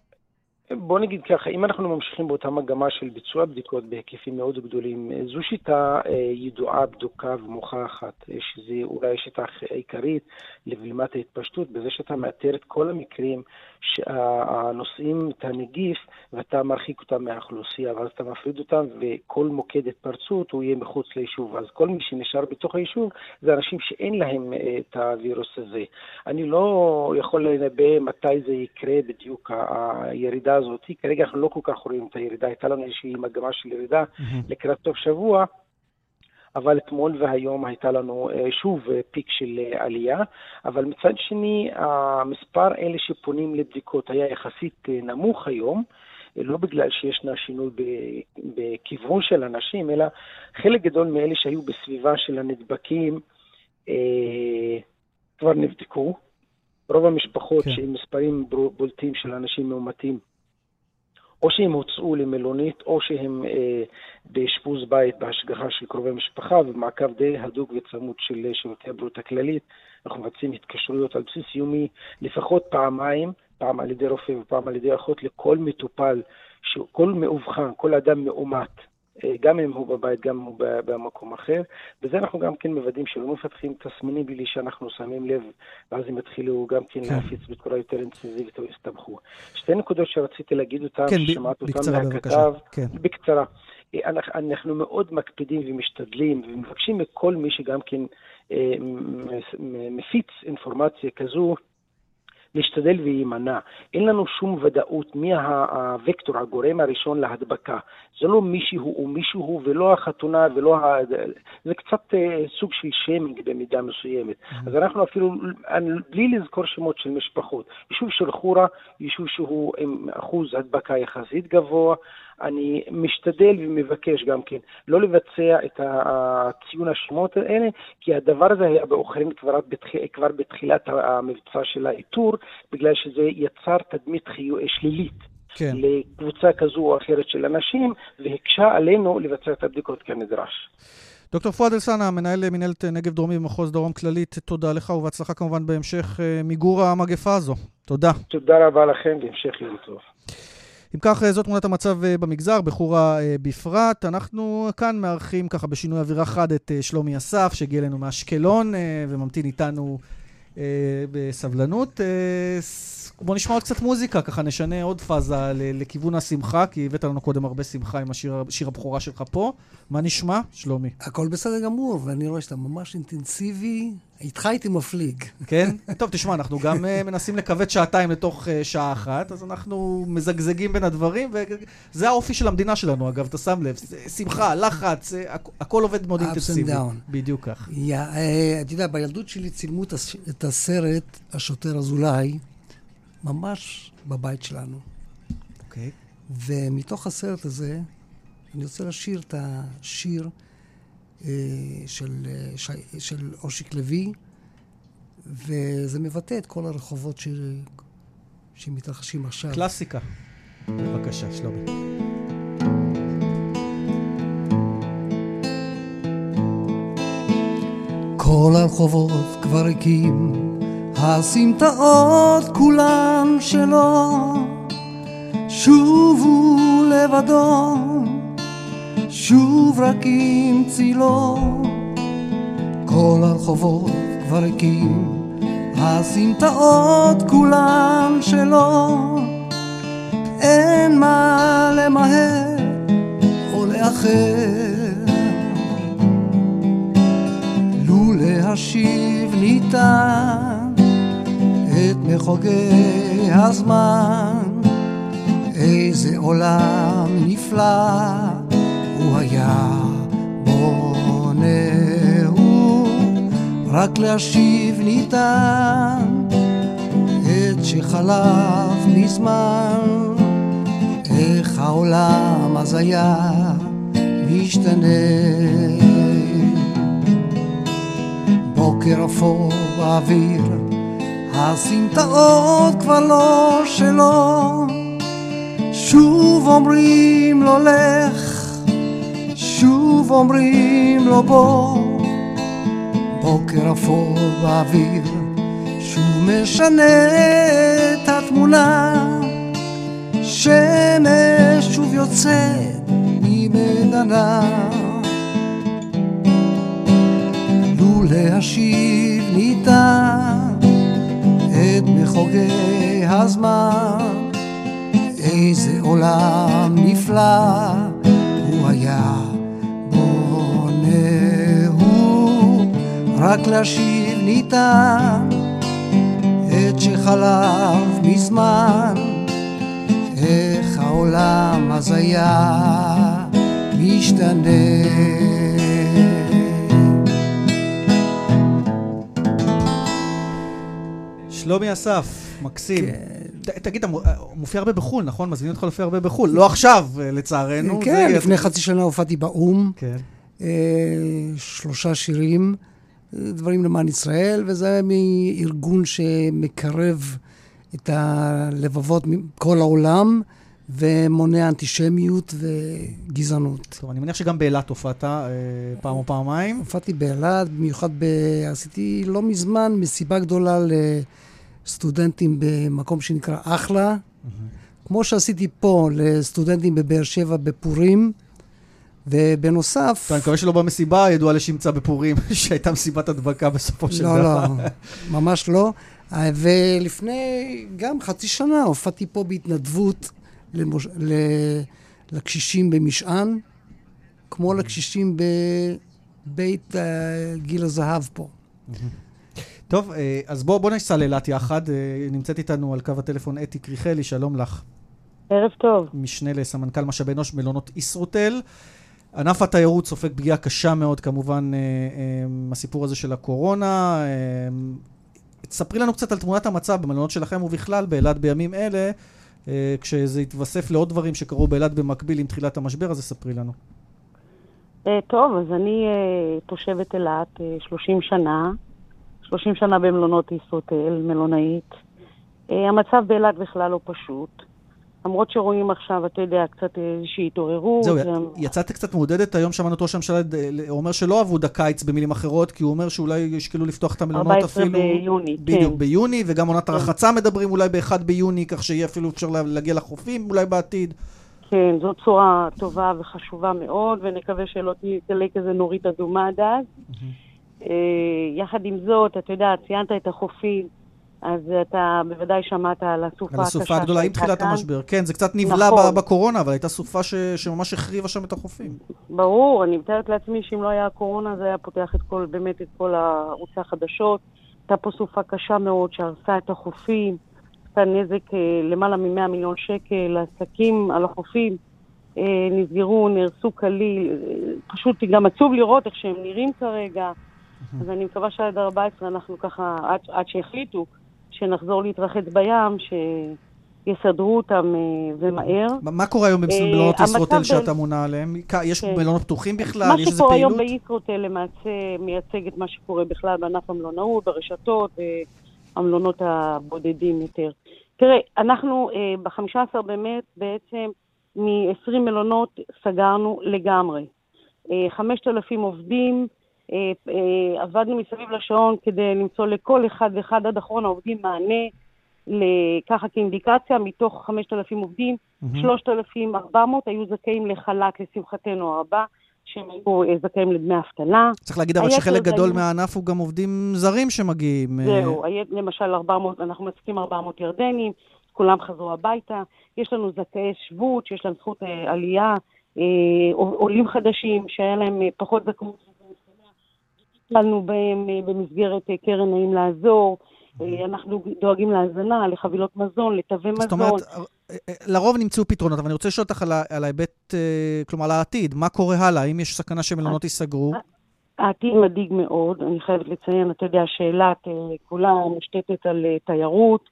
בוא נגיד ככה, אם אנחנו ממשיכים באותה מגמה של ביצוע בדיקות בהיקפים מאוד גדולים, זו שיטה ידועה, בדוקה ומוכחת, שזה אולי שיטה עיקרית לבלימת ההתפשטות, בזה שאתה מאתר את כל המקרים שהנושאים את הנגיף ואתה מרחיק אותם מהאוכלוסייה, ואז אתה מפריד אותם וכל מוקד התפרצות הוא יהיה מחוץ ליישוב, אז כל מי שנשאר בתוך היישוב זה אנשים שאין להם את הווירוס הזה. אני לא יכול לנבא מתי זה יקרה בדיוק הירידה הזאת. כרגע אנחנו לא כל כך רואים את הירידה, הייתה לנו איזושהי מגמה של ירידה לקראת תוך שבוע, אבל אתמול והיום הייתה לנו שוב פיק של עלייה, אבל מצד שני המספר אלה שפונים לבדיקות היה יחסית נמוך היום, לא בגלל שישנה שינוי בכיוון של אנשים, אלא חלק גדול מאלה שהיו בסביבה של הנדבקים כבר נבדקו. רוב המשפחות שהם מספרים בולטים של אנשים מאומתים, או שהם הוצאו למלונית, או שהם באשפוז בית בהשגחה של קרובי משפחה, ובמעקב די הדוק וצמוד של שירותי הבריאות הכללית. אנחנו מבצעים התקשרויות על בסיס יומי, לפחות פעמיים, פעם על ידי רופא ופעם על ידי אחות, לכל מטופל, כל מאובחן, כל אדם מאומת, גם אם הוא בבית, גם אם הוא במקום אחר. בזה אנחנו גם כן מוודאים שלא מפתחים תסמינים בלי שאנחנו שמים לב, ואז הם התחילו גם כן להפיץ בצורה יותר אינטנסיבית או הסתמכו. שתי נקודות שרציתי להגיד אותן, ששמעת אותן מהכתב. בקצרה. אנחנו מאוד מקפידים ומשתדלים ומבקשים מכל מי שגם כן מפיץ אינפורמציה כזו, להשתדל ויימנע. אין לנו שום ודאות מי הווקטור, הגורם הראשון להדבקה. זה לא מישהו או מישהו, ולא החתונה, ולא זה קצת סוג של שיימינג במידה מסוימת. אז אנחנו אפילו, בלי לזכור שמות של משפחות, יישוב של חורה, יישוב שהוא עם אחוז הדבקה יחסית גבוה, אני משתדל ומבקש גם כן לא לבצע את הציון השמות האלה, כי הדבר הזה היה באוכרים כבר בתחילת המבצע של האיתור, בגלל שזה יצר תדמית שלילית. כן. לקבוצה כזו או אחרת של אנשים, והקשה עלינו לבצע את הבדיקות כנדרש. דוקטור פואד אלסאנע, מנהל מנהלת נגב דרומי במחוז דרום כללית, תודה לך ובהצלחה כמובן בהמשך מיגור המגפה הזו. תודה. תודה רבה לכם והמשך יום טוב. אם כך, זאת תמונת המצב במגזר, בחורה בפרט. אנחנו כאן מארחים ככה בשינוי אווירה חד את שלומי אסף, שהגיע אלינו מאשקלון וממתין איתנו בסבלנות. בוא נשמע עוד קצת מוזיקה, ככה נשנה עוד פאזה לכיוון השמחה, כי הבאת לנו קודם הרבה שמחה עם השיר הבחורה שלך פה. מה נשמע, שלומי? הכל בסדר גמור, ואני רואה שאתה ממש אינטנסיבי. איתך הייתי מפליג. כן? טוב, תשמע, אנחנו גם מנסים לקוות שעתיים לתוך שעה אחת, אז אנחנו מזגזגים בין הדברים, וזה האופי של המדינה שלנו, אגב, אתה שם לב. שמחה, לחץ, הכל עובד מאוד אינטנסיבי. בדיוק כך. אתה יודע, בילדות שלי צילמו את הסרט, השוטר אזולאי, ממש בבית שלנו. אוקיי. ומתוך הסרט הזה, אני רוצה לשיר את השיר של אושיק לוי, וזה מבטא את כל הרחובות שמתרחשים עכשיו. קלאסיקה. בבקשה, שלומי. כל הרחובות כבר הקים, הסמטאות כולם שלו, שובו לבדו, שוב רק עם צילו. כל הרחובות כבר הקים, הסמטאות כולם שלו, אין מה למהר או לאט אחר. לו להשיב ניתן את מחוגי הזמן, איזה עולם נפלא הוא היה בונהו. רק להשיב ניתן את שחלף מזמן, איך העולם אז היה משתנה. בוקר אפור באוויר, הסמטאות כבר לא שלו, שוב אומרים לו לך, שוב אומרים לו בוא. בוקר אפור באוויר, שוב משנה את התמונה, שמש שוב יוצאת ממדנה. לו להשיב ניתן את מחוגי הזמן, איזה עולם נפלא הוא היה בונהו. רק להשיב ניתן את שחלף מזמן, איך העולם אז היה משתנה. שלומי אסף, מקסים. תגיד, מופיע הרבה בחול, נכון? מזמינים אותך להופיע הרבה בחול. לא עכשיו, לצערנו. כן, לפני חצי שנה הופעתי באום. 3 שירים, דברים למען ישראל, וזה מארגון שמקרב את הלבבות מכל העולם, ומונע אנטישמיות וגזענות. טוב, אני מניח שגם באלת הופעת פעם או פעמיים. הופעתי באלת, במיוחד עשיתי לא מזמן מסיבה גדולה לסטודנטים במקום שנקרא אחלה, כמו שעשיתי פה לסטודנטים בבאר שבע בפורים, ובנוסף... אני מקווה שלא במסיבה הידועה לשמצה בפורים, שהייתה מסיבת הדבקה בסופו של דבר. לא, לא, ממש לא. ולפני גם חצי שנה הופעתי פה בהתנדבות, לקשישים במשען, כמו לקשישים בבית גיל הזהב פה. טוב, אז בוא נשאל לאילת יחד. נמצאת איתנו על קו הטלפון אתי קריכלי, שלום לך. ערב טוב. משנה לסמנכ"ל משאבי אנוש מלונות ישרוטל. ענף התיירות סופג פגיעה קשה מאוד, כמובן, הסיפור הזה של הקורונה. תספרי לנו קצת על תמונת המצב במלונות שלכם ובכלל באילת בימים אלה, כשזה יתווסף לעוד דברים שקרו באילת במקביל עם תחילת המשבר, אז ספרי לנו. טוב, אז אני תושבת אילת 30 שנה במלונות ישרוטל, מלונאית. המצב באילת בכלל לא פשוט. למרות שרואים עכשיו, אתה יודע, קצת איזושהי התעוררות. זהו, יצאת קצת מעודדת, היום שמענו את ראש הממשלה, הוא אומר שלא עבוד הקיץ במילים אחרות, כי הוא אומר שאולי ישקלו לפתוח את המלונות אפילו... 14 ביוני, כן. בדיוק ביוני, וגם עונת הרחצה מדברים אולי ב-1 ביוני, כך שיהיה אפילו אפשר להגיע לחופים אולי בעתיד. כן, זו צורה טובה וחשובה מאוד, ונקווה שלא תגלה כזה נורית אדומה עד אז. יחד עם זאת, אתה יודע, ציינת את החופים, אז אתה בוודאי שמעת על הסופה הקשה. על הסופה הגדולה, עם תחילת המשבר. כן, זה קצת נבלה בקורונה, אבל הייתה סופה שממש החריבה שם את החופים. ברור, אני מתארת לעצמי שאם לא היה הקורונה, זה היה פותח באמת את כל הערוצי החדשות. הייתה פה סופה קשה מאוד שהרסה את החופים, הייתה נזק למעלה מ100 מיליון שקל, העסקים על החופים נסגרו, נהרסו כליל. פשוט גם עצוב לראות איך שהם נראים כרגע. אז אני מקווה שעד 14 אנחנו ככה, עד שהחליטו, שנחזור להתרחץ בים, שיסדרו אותם ומהר. מה קורה היום במלונות ישרוטל שאתה מונה עליהם? יש מלונות פתוחים בכלל? יש איזה פעילות? מה שקורה היום בישרוטל למעשה מייצג את מה שקורה בכלל בענף המלונאות, ברשתות, המלונות הבודדים יותר. תראה, אנחנו ב-15 במרץ בעצם מ-20 מלונות סגרנו לגמרי. 5,000 עובדים, עבדנו מסביב לשעון כדי למצוא לכל אחד ואחד עד אחרון העובדים מענה, ככה כאינדיקציה, מתוך 5,000 עובדים, 3,400 היו זכאים לחל"ת, לשמחתנו הרבה, שהם היו זכאים לדמי אבטלה. צריך להגיד אבל שחלק גדול מהענף הוא גם עובדים זרים שמגיעים. זהו, למשל 400, אנחנו מעסיקים 400 ירדנים, כולם חזרו הביתה, יש לנו זכאי שבות, שיש להם זכות עלייה עולים חדשים שהיה להם פחות בכמות שבמשתנה, טיפלנו בהם במסגרת קרן נעים לעזור, אנחנו דואגים להזנה, לחבילות מזון, לתווי מזון. זאת אומרת, לרוב נמצאו פתרונות, אבל אני רוצה לשאול אותך על ההיבט, כלומר על העתיד, מה קורה הלאה, אם יש סכנה שמלונות ייסגרו? העתיד מדאיג מאוד, אני חייבת לציין, אתה יודע, שאלת כולה מושתתת על תיירות,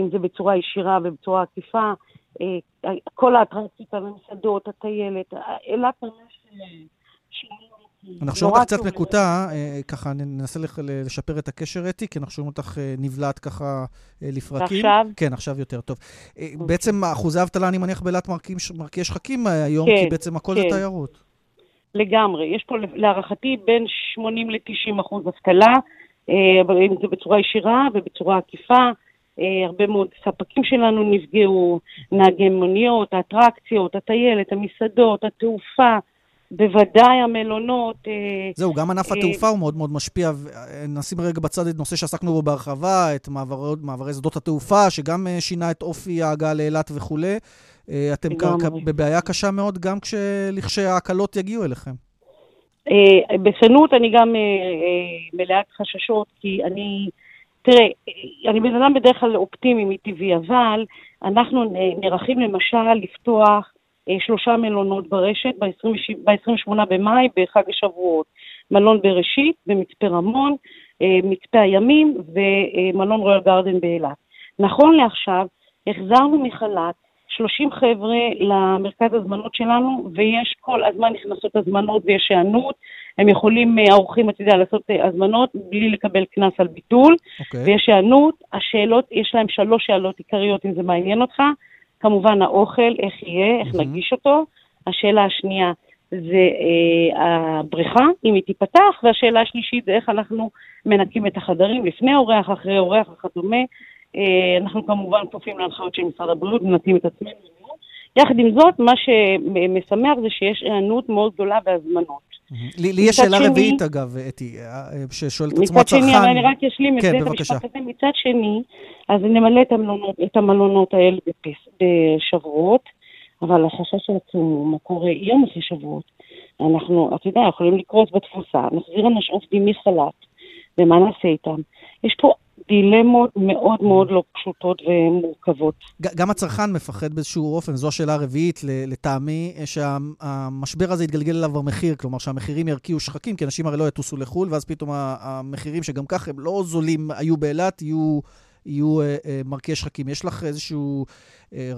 אם זה בצורה ישירה ובצורה עקיפה, כל האטרקציות, המסעדות, הטיילת, אלת ממש שינוי. אנחנו שומעים אותך קצת מקוטע, ככה ננסה לשפר את הקשר אתי, כי אנחנו שומעים אותך נבלעת ככה לפרקים. עכשיו? כן, עכשיו יותר טוב. בעצם אחוזי האבטלה, אני מניח בלעת מרקיעי שחקים היום, כי בעצם הכל זה תיירות. לגמרי. יש פה להערכתי בין 80 ל-90% אבטלה, אם זה בצורה ישירה ובצורה עקיפה. הרבה מאוד ספקים שלנו נפגעו, נהגי מוניות, האטרקציות, הטיילת, המסעדות, התעופה, בוודאי המלונות. זהו, גם ענף התעופה הוא מאוד מאוד משפיע. נשים רגע בצד את נושא שעסקנו בו בהרחבה, את מעברי שדות התעופה, שגם שינה את אופי ההגעה לאילת וכו'. אתם בבעיה קשה מאוד, גם כשההקלות יגיעו אליכם. בסנות אני גם מלאת חששות, כי אני... תראה, אני בן אדם בדרך כלל אופטימי מטבעי, אבל אנחנו נערכים למשל לפתוח 3 מלונות ברשת ב-28 במאי, בחג השבועות. מלון בראשית, במצפה רמון, מצפה הימים ומלון רויאל גארדן באילת. נכון לעכשיו, החזרנו מחל"ת 30 חבר'ה למרכז הזמנות שלנו, ויש כל הזמן נכנסות הזמנות ויש הענות. הם יכולים, האורחים, אתה יודע, לעשות הזמנות בלי לקבל כנס על ביטול. Okay. ויש הענות. השאלות, יש להם 3 שאלות עיקריות, אם זה מעניין אותך. כמובן האוכל, איך יהיה, איך נגיש אותו. השאלה השנייה זה הבריכה, אם היא תיפתח, והשאלה השלישית זה איך אנחנו מנקים את החדרים לפני אורח, אחרי אורח וכדומה. אנחנו כמובן כפופים להנחיות של משרד הבריאות ונתאים את עצמנו. יחד עם זאת, מה שמשמח זה שיש הענות מאוד גדולה בהזמנות. לי יש שאלה רביעית אגב, אתי, ששואל את עצמו הצרכן. מצד שני, אבל אני רק אשלים את זה, את המשפט הזה. מצד שני, אז נמלא את המלונות האלה בשבועות, אבל החשש העצום, מה קורה יום אחרי שבועות, אנחנו, אתה יודע, יכולים לקרוס בתפוסה, נחזיר אנשים עובדים מחל"ת, ומה נעשה איתם? יש פה דילמות מאוד מאוד לא פשוטות ומורכבות. גם הצרכן מפחד באיזשהו אופן, זו השאלה הרביעית לטעמי, שהמשבר הזה יתגלגל אליו במחיר, כלומר שהמחירים ירקיעו שחקים, כי אנשים הרי לא יטוסו לחול, ואז פתאום המחירים שגם כך הם לא זולים היו באילת, יהיו מרקיעי שחקים. יש לך איזשהו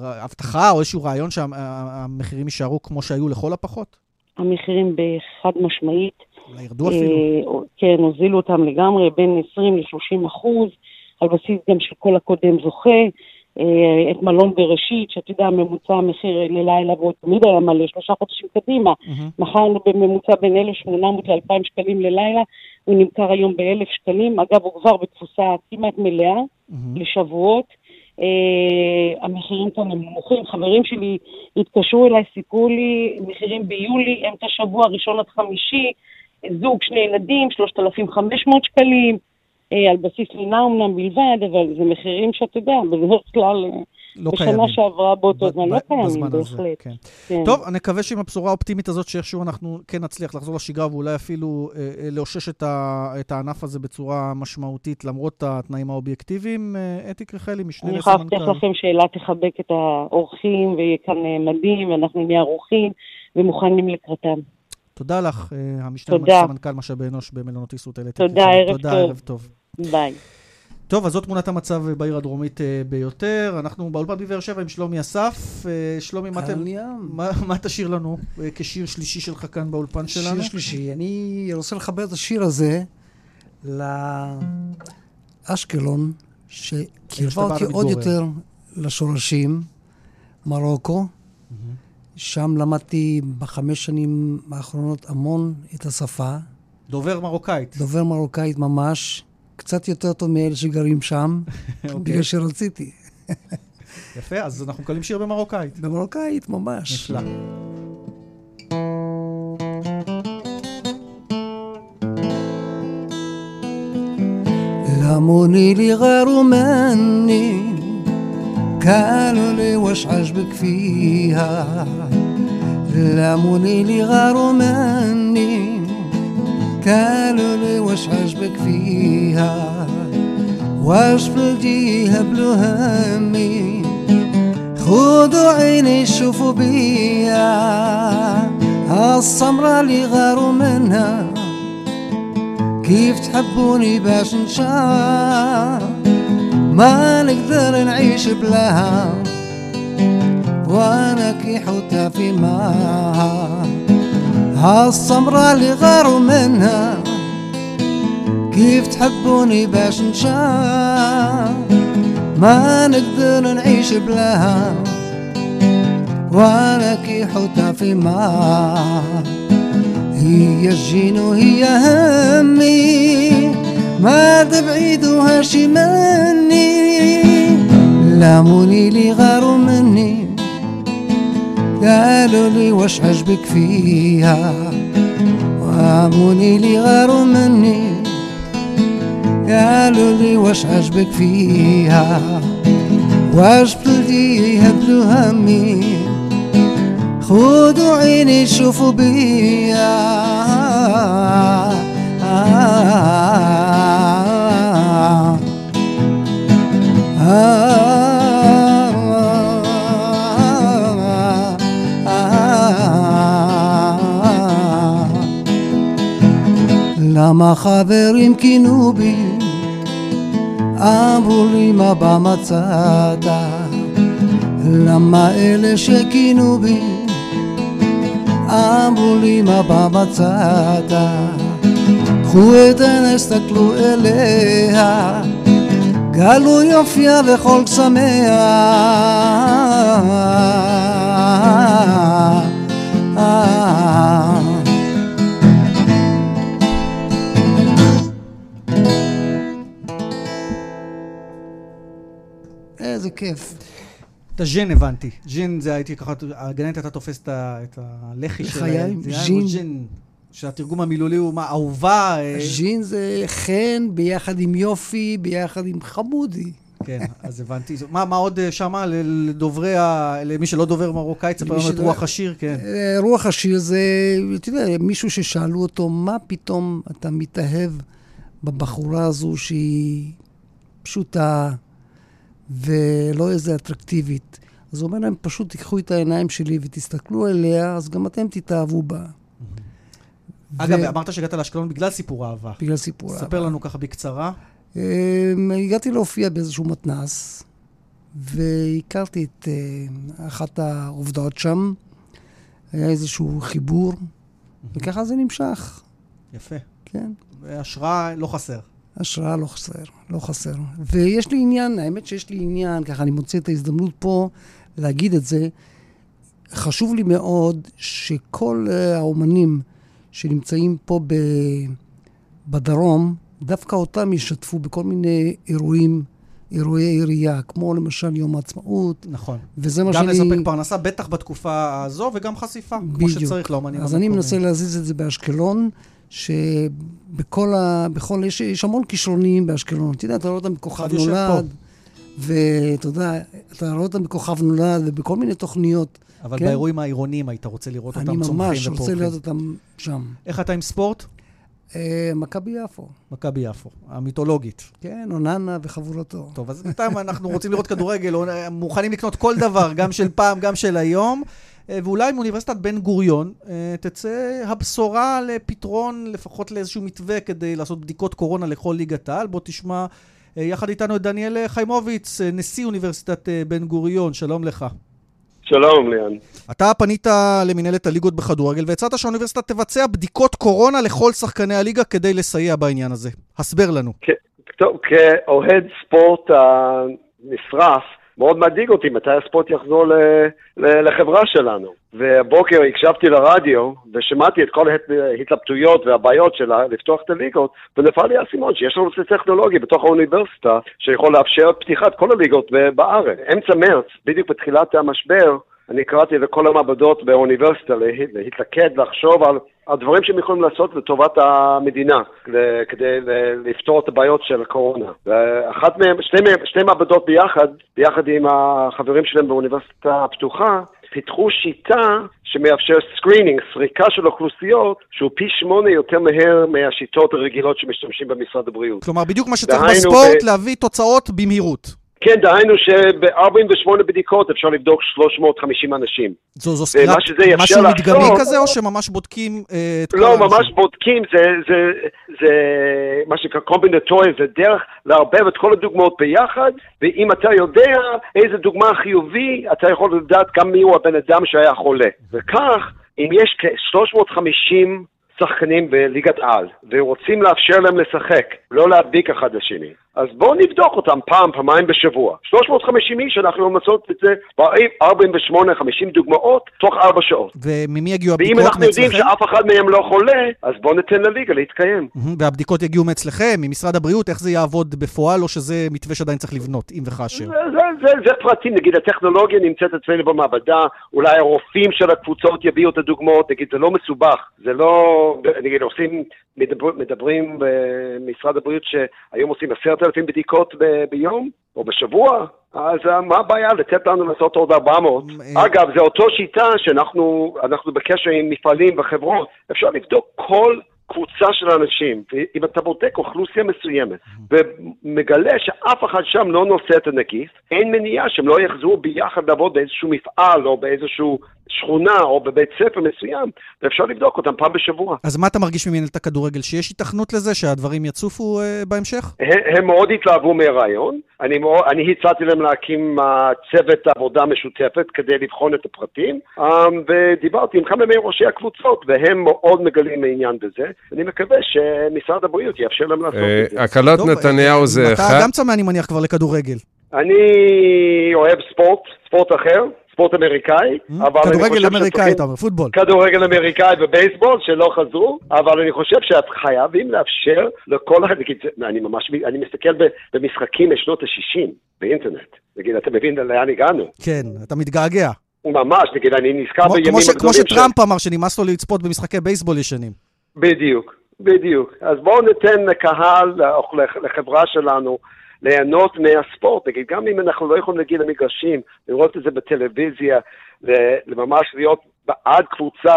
הבטחה או איזשהו רעיון שהמחירים יישארו כמו שהיו לכל הפחות? המחירים בחד משמעית, ירדו אפילו. כן, הוזילו אותם לגמרי, בין 20-30%, על בסיס גם של כל הקודם זוכה, את מלון בראשית, שאתה יודע, ממוצע המחיר ללילה, והוא תמיד היה מלא, 3 חודשים קדימה, מחרנו בממוצע בין 1,800 ל2,000 שקלים ללילה, הוא נמכר היום ב1,000 שקלים, אגב, הוא כבר בתפוסה כמעט מלאה, לשבועות, המחירים כאן הם נמוכים, חברים שלי התקשרו אליי, סיפרו לי, מחירים ביולי, הם את השבוע הראשון עד חמישי, זוג, 2 ילדים, 3,500 שקלים, על בסיס לינה אומנם בלבד, אבל זה מחירים שאתה יודע, בדרך כלל בשנה שעברה באותו זמן, לא קיימים, בהחלט. טוב, אני מקווה שעם הבשורה האופטימית הזאת, שאיכשהו אנחנו כן נצליח לחזור לשגרה, ואולי אפילו לאושש את הענף הזה בצורה משמעותית, למרות התנאים האובייקטיביים. אתי קריכלי, משנה לסמנכ"ל. אני חייבת להגיד לכם שאלה תחבק את האורחים, ויהיה כאן מדהים, ואנחנו נהיה ערוכים ומוכנים לקראתם. תודה לך, המשנה למנכ"ל משאבי אנוש במלונות ישרוטל. תודה, ערב טוב. ביי. טוב, אז זאת תמונת המצב בעיר הדרומית ביותר. אנחנו באולפן בבאר שבע עם שלומי אסף. שלומי, מה תשאיר לנו כשיר שלישי שלך כאן באולפן שלנו? שיר שלישי. אני רוצה לחבר את השיר הזה לאשקלון, שקרבה אותי עוד יותר לשורשים, מרוקו. שם למדתי ב5 שנים האחרונות המון את השפה. דובר מרוקאית. דובר מרוקאית ממש. קצת יותר טוב מאלה שגרים שם, בגלל שרציתי. יפה, אז אנחנו מקבלים שיר במרוקאית. במרוקאית ממש. נפלא. למוני לי גרומני قالوا لي واش عجبك فيها لاموني غار مني قالوا لي واش عجبك فيها واش بديها بلهمي خذوا عيني شوفوا بيا هالسمرة اللي غاروا منها كيف تحبوني باش نشاف ما نقدر نعيش بلاها وانا كي حوتها في ماها هالسمرة اللي غاروا منها كيف تحبوني باش نشاف ما نقدر نعيش بلاها وانا كي حوتها في ماها هي الجين وهي همي ما تبعيدها شي مني لاموني لي غاروا مني قالوا لي واش عجبك فيها واموني لي غاروا مني قالوا لي واش عجبك فيها واش بديها بلهمي خذوا عيني شوفوا بيا למה חברים קינו בי אמרו לי מה במצאת למה אלה שקינו בי אמרו לי מה במצאת קחו את הנס תקלו אליה גלו יופיה וכל שמח איזה כיף. את הז'ין הבנתי. ז'ין זה הייתי ככה, הגננת הייתה תופסת את הלחי של ז'ין. שהתרגום המילולי הוא מה, אהובה. ז'ין זה חן ביחד עם יופי, ביחד עם חמודי. כן, אז הבנתי. מה עוד שמה לדוברי, למי שלא דובר מרוקאי, צפה לנו את רוח השיר, כן. רוח השיר זה, אתה יודע, מישהו ששאלו אותו, מה פתאום אתה מתאהב בבחורה הזו שהיא פשוטה, ולא איזה אטרקטיבית. אז הוא אומר להם, פשוט תיקחו את העיניים שלי ותסתכלו אליה, אז גם אתם תתאהבו בה. אגב, אמרת שהגעת לאשקלון בגלל סיפור אהבה. בגלל סיפור אהבה. ספר לנו ככה בקצרה. הגעתי להופיע באיזשהו מתנס, והכרתי את אחת העובדות שם. היה איזשהו חיבור, וככה זה נמשך. יפה. כן. והשראה לא חסר. השראה לא חסר, לא חסר. ויש לי עניין, האמת שיש לי עניין, ככה אני מוצא את ההזדמנות פה להגיד את זה, חשוב לי מאוד שכל האומנים שנמצאים פה בדרום, דווקא אותם ישתפו בכל מיני אירועים, אירועי עירייה, כמו למשל יום העצמאות. נכון. וזה מה גם שאני... גם לספק פרנסה, בטח בתקופה הזו, וגם חשיפה, בדיוק. כמו שצריך לאומנים. אז אני מנסה להזיז את זה באשקלון, שבכל יש המון כישרונים באשקלון. אתה יודע, אתה רואה אותם בכוכב נולד, ואתה יודע, אתה רואה אותם בכוכב נולד, ובכל מיני תוכניות. אבל באירועים העירוניים היית רוצה לראות אותם צומחים ופורחים. אני ממש רוצה לראות אותם שם. איך אתה עם ספורט? מכבי יפו. מכבי יפו, המיתולוגית. כן, אוננה וחבורתו. טוב, אז בינתיים אנחנו רוצים לראות כדורגל, מוכנים לקנות כל דבר, גם של פעם, גם של היום. ואולי מאוניברסיטת בן גוריון תצא הבשורה לפתרון, לפחות לאיזשהו מתווה כדי לעשות בדיקות קורונה לכל ליגת העל. בוא תשמע יחד איתנו את דניאל חיימוביץ, נשיא אוניברסיטת בן גוריון. שלום לך. שלום, ליאן. אתה פנית למנהלת הליגות בכדורגל והצעת שהאוניברסיטה תבצע בדיקות קורונה לכל שחקני הליגה כדי לסייע בעניין הזה. הסבר לנו. טוב, כאוהד ספורט הנשרף, מאוד מדאיג אותי מתי הספורט יחזור לחברה שלנו. ובוקר הקשבתי לרדיו ושמעתי את כל ההתלבטויות והבעיות שלה לפתוח את הליגות, ונפל לי הסימון שיש לנו נושא טכנולוגי בתוך האוניברסיטה שיכול לאפשר פתיחת כל הליגות בארץ. אמצע מרץ, בדיוק בתחילת המשבר, אני קראתי לכל המעבדות באוניברסיטה להתלכד, לחשוב על הדברים שהם יכולים לעשות לטובת המדינה, כדי לפתור את הבעיות של הקורונה. ואחת מהם, שתי מעבדות ביחד עם החברים שלהם באוניברסיטה הפתוחה, פיתחו שיטה שמאפשר סקרינינג, סריקה של אוכלוסיות, שהוא פי 8 יותר מהר מהשיטות הרגילות שמשתמשים במשרד הבריאות. כלומר, בדיוק מה שצריך בספורט, להביא תוצאות במהירות. כן, דהיינו שב-48 בדיקות אפשר לבדוק 350 אנשים. זו סקירה, משהו מדגמי כזה או שממש בודקים את כל האנשים? לא, ממש בודקים, זה מה שקרה קומבינטורי, זה דרך לערבב את כל הדוגמאות ביחד, ואם אתה יודע איזה דוגמה חיובי, אתה יכול לדעת גם מי הוא הבן אדם שהיה חולה. וכך, אם יש כ-350 שחקנים בליגת על, ורוצים לאפשר להם לשחק, לא להדביק אחד לשני. אז בואו נבדוק אותם פעם, פעמיים בשבוע. 350 איש, אנחנו מצאות את זה ב-48, 50 דוגמאות, תוך 4 שעות. וממי יגיעו הבדיקות מאצלכם? ואם אנחנו יודעים שאף אחד מהם לא חולה, אז בואו ניתן לליגה להתקיים. והבדיקות יגיעו מאצלכם, ממשרד הבריאות, איך זה יעבוד בפועל, או שזה מתווה שעדיין צריך לבנות, אם וכאשר? זה פרטים, נגיד, הטכנולוגיה נמצאת אצלנו במעבדה, אולי הרופאים של הקבוצות יביאו את הדוגמאות, נגיד, זה לא מסובך, זה לא, נגיד, עושים, מדברים במשרד הבריאות שהיום עושים 10,000 בדיקות ביום או בשבוע, אז מה הבעיה לתת לנו לעשות עוד 400? אגב, זה אותו שיטה שאנחנו בקשר עם מפעלים וחברות, אפשר לבדוק כל קבוצה של אנשים, אם אתה בודק אוכלוסיה מסוימת, ומגלה שאף אחד שם לא נושא את הנגיף, אין מניעה שהם לא יחזרו ביחד לעבוד באיזשהו מפעל או באיזשהו שכונה או בבית ספר מסוים, ואפשר לבדוק אותם פעם בשבוע. אז מה אתה מרגיש ממנהלת הכדורגל? שיש התכנות לזה שהדברים יצופו בהמשך? הם מאוד התלהבו מהרעיון. אני הצעתי להם להקים צוות עבודה משותפת כדי לבחון את הפרטים, ודיברתי עם כמה מראשי הקבוצות, והם מאוד מגלים העניין בזה. אני מקווה שמשרד הבריאות יאפשר להם לעשות את זה. הקלת נתניהו זה אחד. אתה גם צמא, אני מניח, כבר לכדורגל. אני אוהב ספורט אחר. ספורט אמריקאי, אבל כדורגל אמריקאי, אתה אומר, פוטבול. כדורגל אמריקאי ובייסבול שלא חזרו, אבל אני חושב שאת חייבים לאפשר לכל אני מסתכל במשחקים משנות ה-60 באינטרנט. נגיד, אתה מבין לאן הגענו? כן, אתה מתגעגע. ממש, נגיד, אני נזכר בימים הגדולים. כמו שטראמפ אמר שנמאס לו לצפות במשחקי בייסבול ישנים. בדיוק. אז בואו ניתן לקהל, לחברה שלנו, ליהנות מהספורט, נגיד, גם אם אנחנו לא יכולים להגיע למגרשים, לראות את זה בטלוויזיה, לממש להיות בעד קבוצה,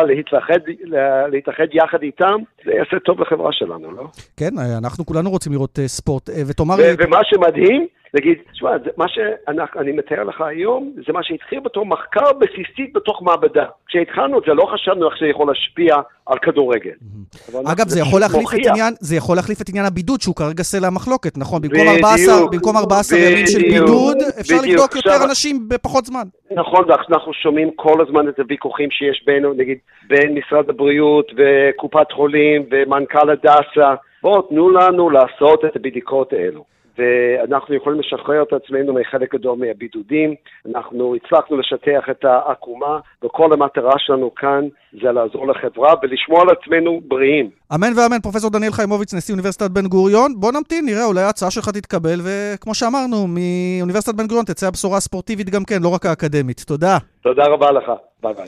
להתאחד יחד איתם, זה יעשה טוב לחברה שלנו, לא? כן, אנחנו כולנו רוצים לראות ספורט, ומה שמדהים, נגיד, תשמע, מה שאני מתאר לך היום, זה מה שהתחיל בתור מחקר בסיסית בתוך מעבדה. כשהתחלנו את זה, לא חשבנו איך זה יכול להשפיע על כדורגל. אגב, זה יכול להחליף את עניין הבידוד, שהוא כרגע סלע המחלוקת, נכון? במקום 14 ימים של בידוד, אפשר לבדוק יותר אנשים בפחות זמן. נכון, אנחנו שומעים כל הזמן את הוויכוחים שיש בינינו, נגיד, בין משרד הבריאות וקופת חולים ומנכ"ל הדסה. בואו, תנו לנו לעשות את הבדיקות האלו. ואנחנו יכולים לשחרר את עצמנו מחלק גדול מהבידודים, אנחנו הצלחנו לשטח את העקומה, וכל המטרה שלנו כאן זה לעזור לחברה ולשמוע על עצמנו בריאים. אמן ואמן, פרופסור דניאל חיימוביץ, נשיא אוניברסיטת בן גוריון, בוא נמתין, נראה, אולי ההצעה שלך תתקבל, וכמו שאמרנו, מאוניברסיטת בן גוריון תצא הבשורה הספורטיבית גם כן, לא רק האקדמית. תודה. תודה רבה לך, ביי ביי.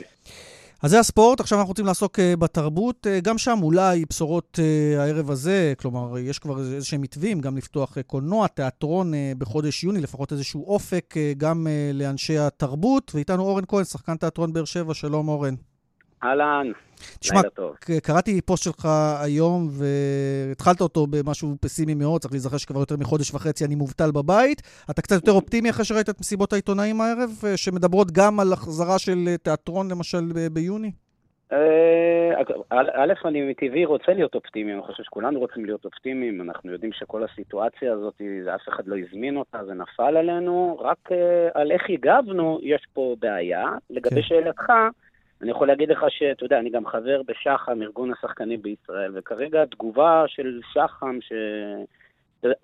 אז זה הספורט, עכשיו אנחנו רוצים לעסוק בתרבות, גם שם אולי בשורות הערב הזה, כלומר יש כבר איזשהם מתווים, גם לפתוח קולנוע, תיאטרון בחודש יוני, לפחות איזשהו אופק גם לאנשי התרבות, ואיתנו אורן כהן, שחקן תיאטרון באר שבע, שלום אורן. אהלן, תשמע, קראתי פוסט שלך היום והתחלת אותו במשהו פסימי מאוד, צריך להיזכר שכבר יותר מחודש וחצי אני מובטל בבית, אתה קצת יותר אופטימי אחרי שראית את מסיבות העיתונאים הערב שמדברות גם על החזרה של תיאטרון למשל ביוני? א', אני מטבעי רוצה להיות אופטימי, אני חושב שכולנו רוצים להיות אופטימיים, אנחנו יודעים שכל הסיטואציה הזאת, אף אחד לא הזמין אותה, זה נפל עלינו, רק על איך הגבנו יש פה בעיה, לגבי שאלתך, אני יכול להגיד לך שאתה יודע, אני גם חבר בשחם, ארגון השחקנים בישראל, וכרגע התגובה של שחם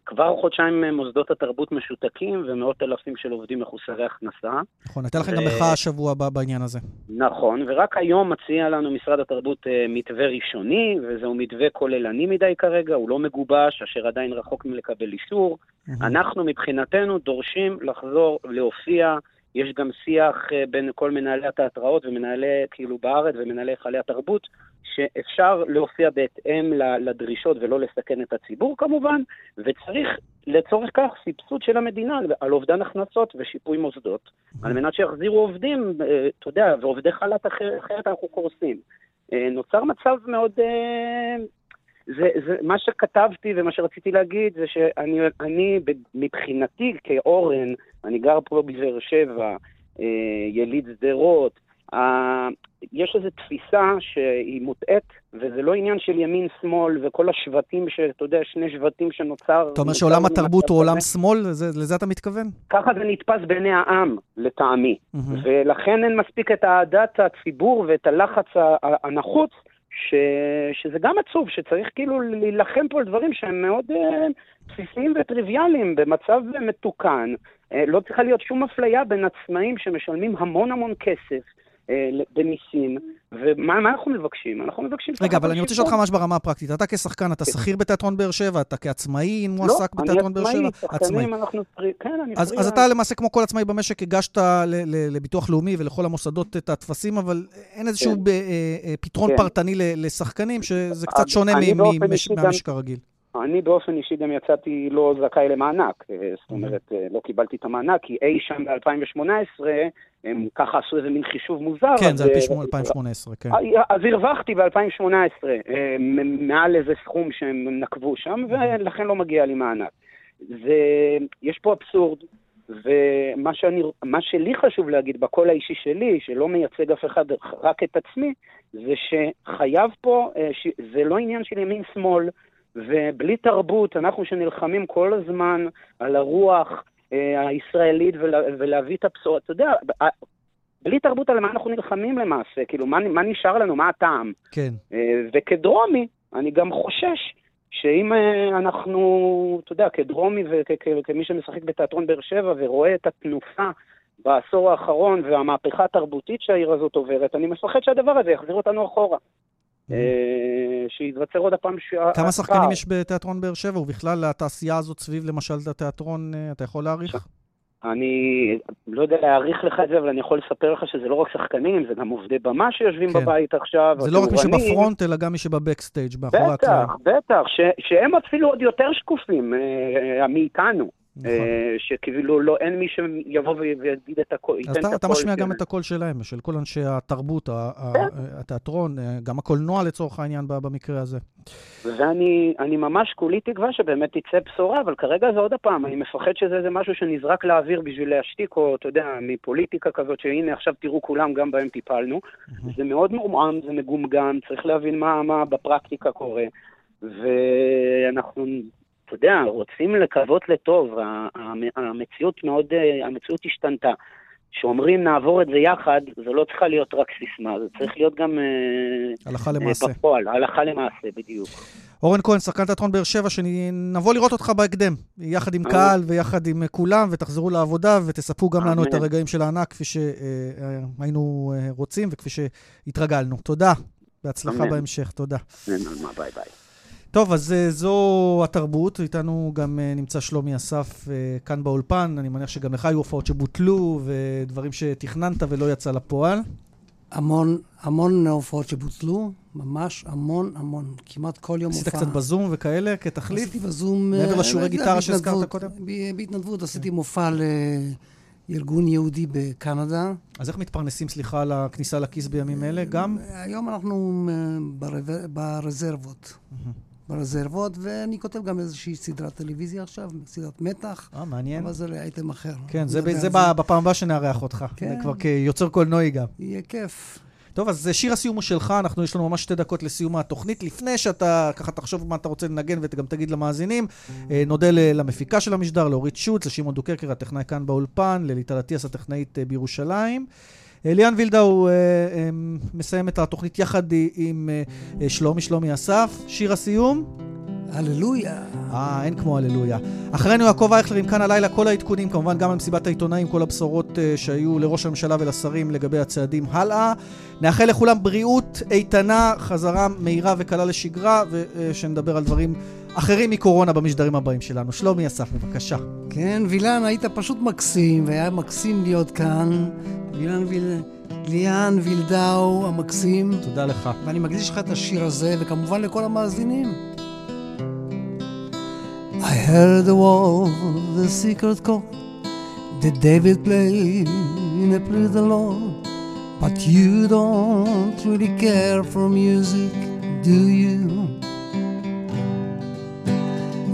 שכבר חודשיים מוסדות התרבות משותקים, ומאות אלפים של עובדים מחוסרי הכנסה. נכון, הייתה לכם גם מחאה השבוע הבא בעניין הזה. נכון, ורק היום מציע לנו משרד התרבות מתווה ראשוני, וזהו מתווה כוללני מדי כרגע, הוא לא מגובש, אשר עדיין רחוק מלקבל אישור. אנחנו מבחינתנו דורשים לחזור להופיע, יש גם שיח בין כל מנהלי התיאטראות ומנהלי כאילו בארץ ומנהלי חלי התרבות שאפשר להופיע בהתאם לדרישות ולא לסכן את הציבור כמובן, וצריך לצורך כך סבסוד של המדינה על אובדן הכנסות ושיפוי מוסדות, על מנת שיחזירו עובדים, אתה יודע, ועובדי חל"ת אחרת אנחנו קורסים. נוצר מצב מאוד... זה מה שכתבתי ומה שרציתי להגיד זה שאני מבחינתי כאורן, אני גר פה בבאר שבע, יליד שדרות, יש איזו תפיסה שהיא מוטעת, וזה לא עניין של ימין שמאל וכל השבטים, שאתה יודע, שני שבטים שנוצר... אתה אומר שעולם התרבות הוא עולם שמאל? לזה אתה מתכוון? ככה זה נתפס בעיני העם, לטעמי. ולכן אין מספיק את העדת הציבור ואת הלחץ הנחוץ, שזה גם עצוב, שצריך כאילו להילחם פה על דברים שהם מאוד בסיסיים וטריוויאליים, במצב מתוקן. לא צריכה להיות שום אפליה בין עצמאים שמשלמים המון המון כסף במיסים, ומה אנחנו מבקשים? אנחנו מבקשים... רגע, אבל אני רוצה לשאול אותך ממש ברמה הפרקטית, אתה כשחקן, אתה שכיר בתיאטרון באר שבע, אתה כעצמאי מועסק בתיאטרון באר שבע? לא, אני עצמאי, אז אתה למעשה כמו כל עצמאי במשק, הגשת לביטוח לאומי ולכל המוסדות את הטפסים, אבל אין איזשהו פתרון פרטני לשחקנים, שזה קצת שונה מהמשק הרגיל. אני באופן אישי גם יצאתי לא זכאי למענק, זאת אומרת, לא קיבלתי את המענק, כי אי שם ב-2018, הם ככה עשו איזה מין חישוב מוזר. כן, זה על פי 2018, כן. אז הרווחתי ב-2018, מעל איזה סכום שהם נקבו שם, ולכן לא מגיע לי מענק. יש פה אבסורד, ומה שלי חשוב להגיד, בכל האישי שלי, שלא מייצג אף אחד, רק את עצמי, זה שחייב פה, זה לא עניין של ימין שמאל, ובלי תרבות, אנחנו שנלחמים כל הזמן על הרוח הישראלית ולהביא את הבשורה, אתה יודע, בלי תרבות על מה אנחנו נלחמים למעשה, כאילו מה נשאר לנו, מה הטעם? כן. וכדרומי, אני גם חושש שאם אנחנו, אתה יודע, כדרומי וכמי שמשחק בתיאטרון באר שבע ורואה את התנופה בעשור האחרון והמהפכה התרבותית שהעיר הזאת עוברת, אני מפחד שהדבר הזה יחזיר אותנו אחורה. שיתבצר עוד הפעם כמה שחקנים יש בתיאטרון באר שבע ובכלל התעשייה הזאת סביב למשל התיאטרון, אתה יכול להעריך? אני לא יודע להעריך לך את זה, אבל אני יכול לספר לך שזה לא רק שחקנים, זה גם עובדי במה שיושבים בבית עכשיו, זה לא רק מי שבפרונט אלא גם מי שבבקסטייג'. בטח שהם אפילו עוד יותר שקופים מאיתנו, שכאילו לא אין מי שיבוא ויגיד את הכל. אז אתה משמיע גם את הקול שלהם, של כל אנשי התרבות, התיאטרון, גם הקולנוע לצורך העניין במקרה הזה. ואני ממש כולי תקווה שבאמת תצא בשורה, אבל כרגע זה עוד הפעם, אני מפחד שזה משהו שנזרק לאוויר בשביל להשתיק, או אתה יודע, מפוליטיקה כזאת, שהנה עכשיו תראו כולם, גם בהם טיפלנו. זה מאוד מורמם, זה מגומגם, צריך להבין מה בפרקטיקה קורה, ואנחנו... אתה יודע, רוצים לקוות לטוב, המציאות השתנתה. שאומרים נעבור את זה יחד, זה לא צריכה להיות רק סיסמה, זה צריך להיות גם הלכה למעשה. בפועל, הלכה למעשה, בדיוק. אורן כהן, שחקן תיאטרון באר שבע, שנבוא לראות אותך בהקדם, יחד עם קהל ויחד עם כולם, ותחזרו לעבודה ותספקו גם לנו את הרגעים של הענק, כפי שהיינו רוצים וכפי שהתרגלנו. תודה, בהצלחה בהמשך, תודה. ביי ביי. טוב, אז זו התרבות, איתנו גם נמצא שלומי אסף כאן באולפן, אני מניח שגם לך היו הופעות שבוטלו ודברים שתכננת ולא יצא לפועל. המון, המון הופעות שבוטלו, ממש המון, המון, כמעט כל יום הופעה. עשית קצת בזום וכאלה, כתחליף? עשיתי בזום... מעבר לשיעורי גיטרה שהזכרת קודם? בהתנדבות, עשיתי מופע לארגון יהודי בקנדה. אז איך מתפרנסים, סליחה, לכניסה לכיס בימים אלה גם? היום אנחנו ברזרבות. ברזרבות, ואני כותב גם איזושהי סדרת טלוויזיה עכשיו, סדרת מתח. מעניין. אבל זה לאייטם אחר. כן, זה בפעם הבאה שנארח אותך. כן. כבר כיוצר קולנועי גם. יהיה כיף. טוב, אז שיר הסיום הוא שלך, יש לנו ממש 2 דקות לסיום התוכנית, לפני שאתה ככה תחשוב מה אתה רוצה לנגן וגם תגיד למאזינים, נודה למפיקה של המשדר, לאורית שוץ, לשמעון דוקרקר, הטכנאי כאן באולפן, לליטל אטיאס הטכנאית בירושלים. ליאן וילדאו מסיים את התוכנית יחד עם שלומי אסף. שיר הסיום? הללויה. אין כמו הללויה. אחרינו יעקב אייכלר עם כאן הלילה, כל העדכונים, כמובן גם במסיבת העיתונאים, כל הבשורות שהיו לראש הממשלה ולשרים לגבי הצעדים הלאה. נאחל לכולם בריאות, איתנה, חזרה מהירה וקלה לשגרה, ושנדבר על דברים אחרים מקורונה במשדרים הבאים שלנו. שלומי אסף, בבקשה. כן, וילן, היית פשוט מקסים, והיה מקסים להיות כאן. ליאן וילדאו המקסים. תודה לך. ואני מקדיש לך את השיר הזה, וכמובן לכל המאזינים. I heard the wall, the secret call that David played in a plea the Lord. But you don't really care for music, do you?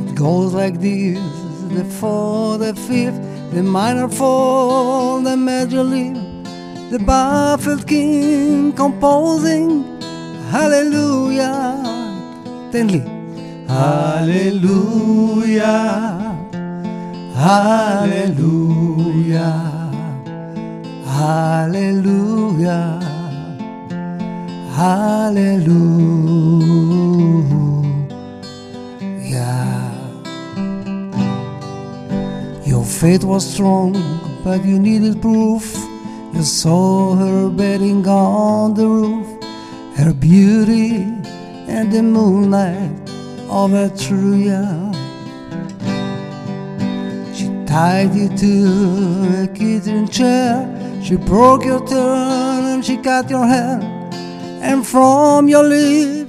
It goes like this, the fourth, the fifth, the minor fall, the major leap, the baffled king composing Hallelujah, tenly Hallelujah, Hallelujah. Hallelujah, Hallelujah. Your faith was strong, but you needed proof. You saw her bedding on the roof, her beauty and the moonlight of her true young. She tied you to a kitchen chair. She broke your turn and she cut your hair, and from your lips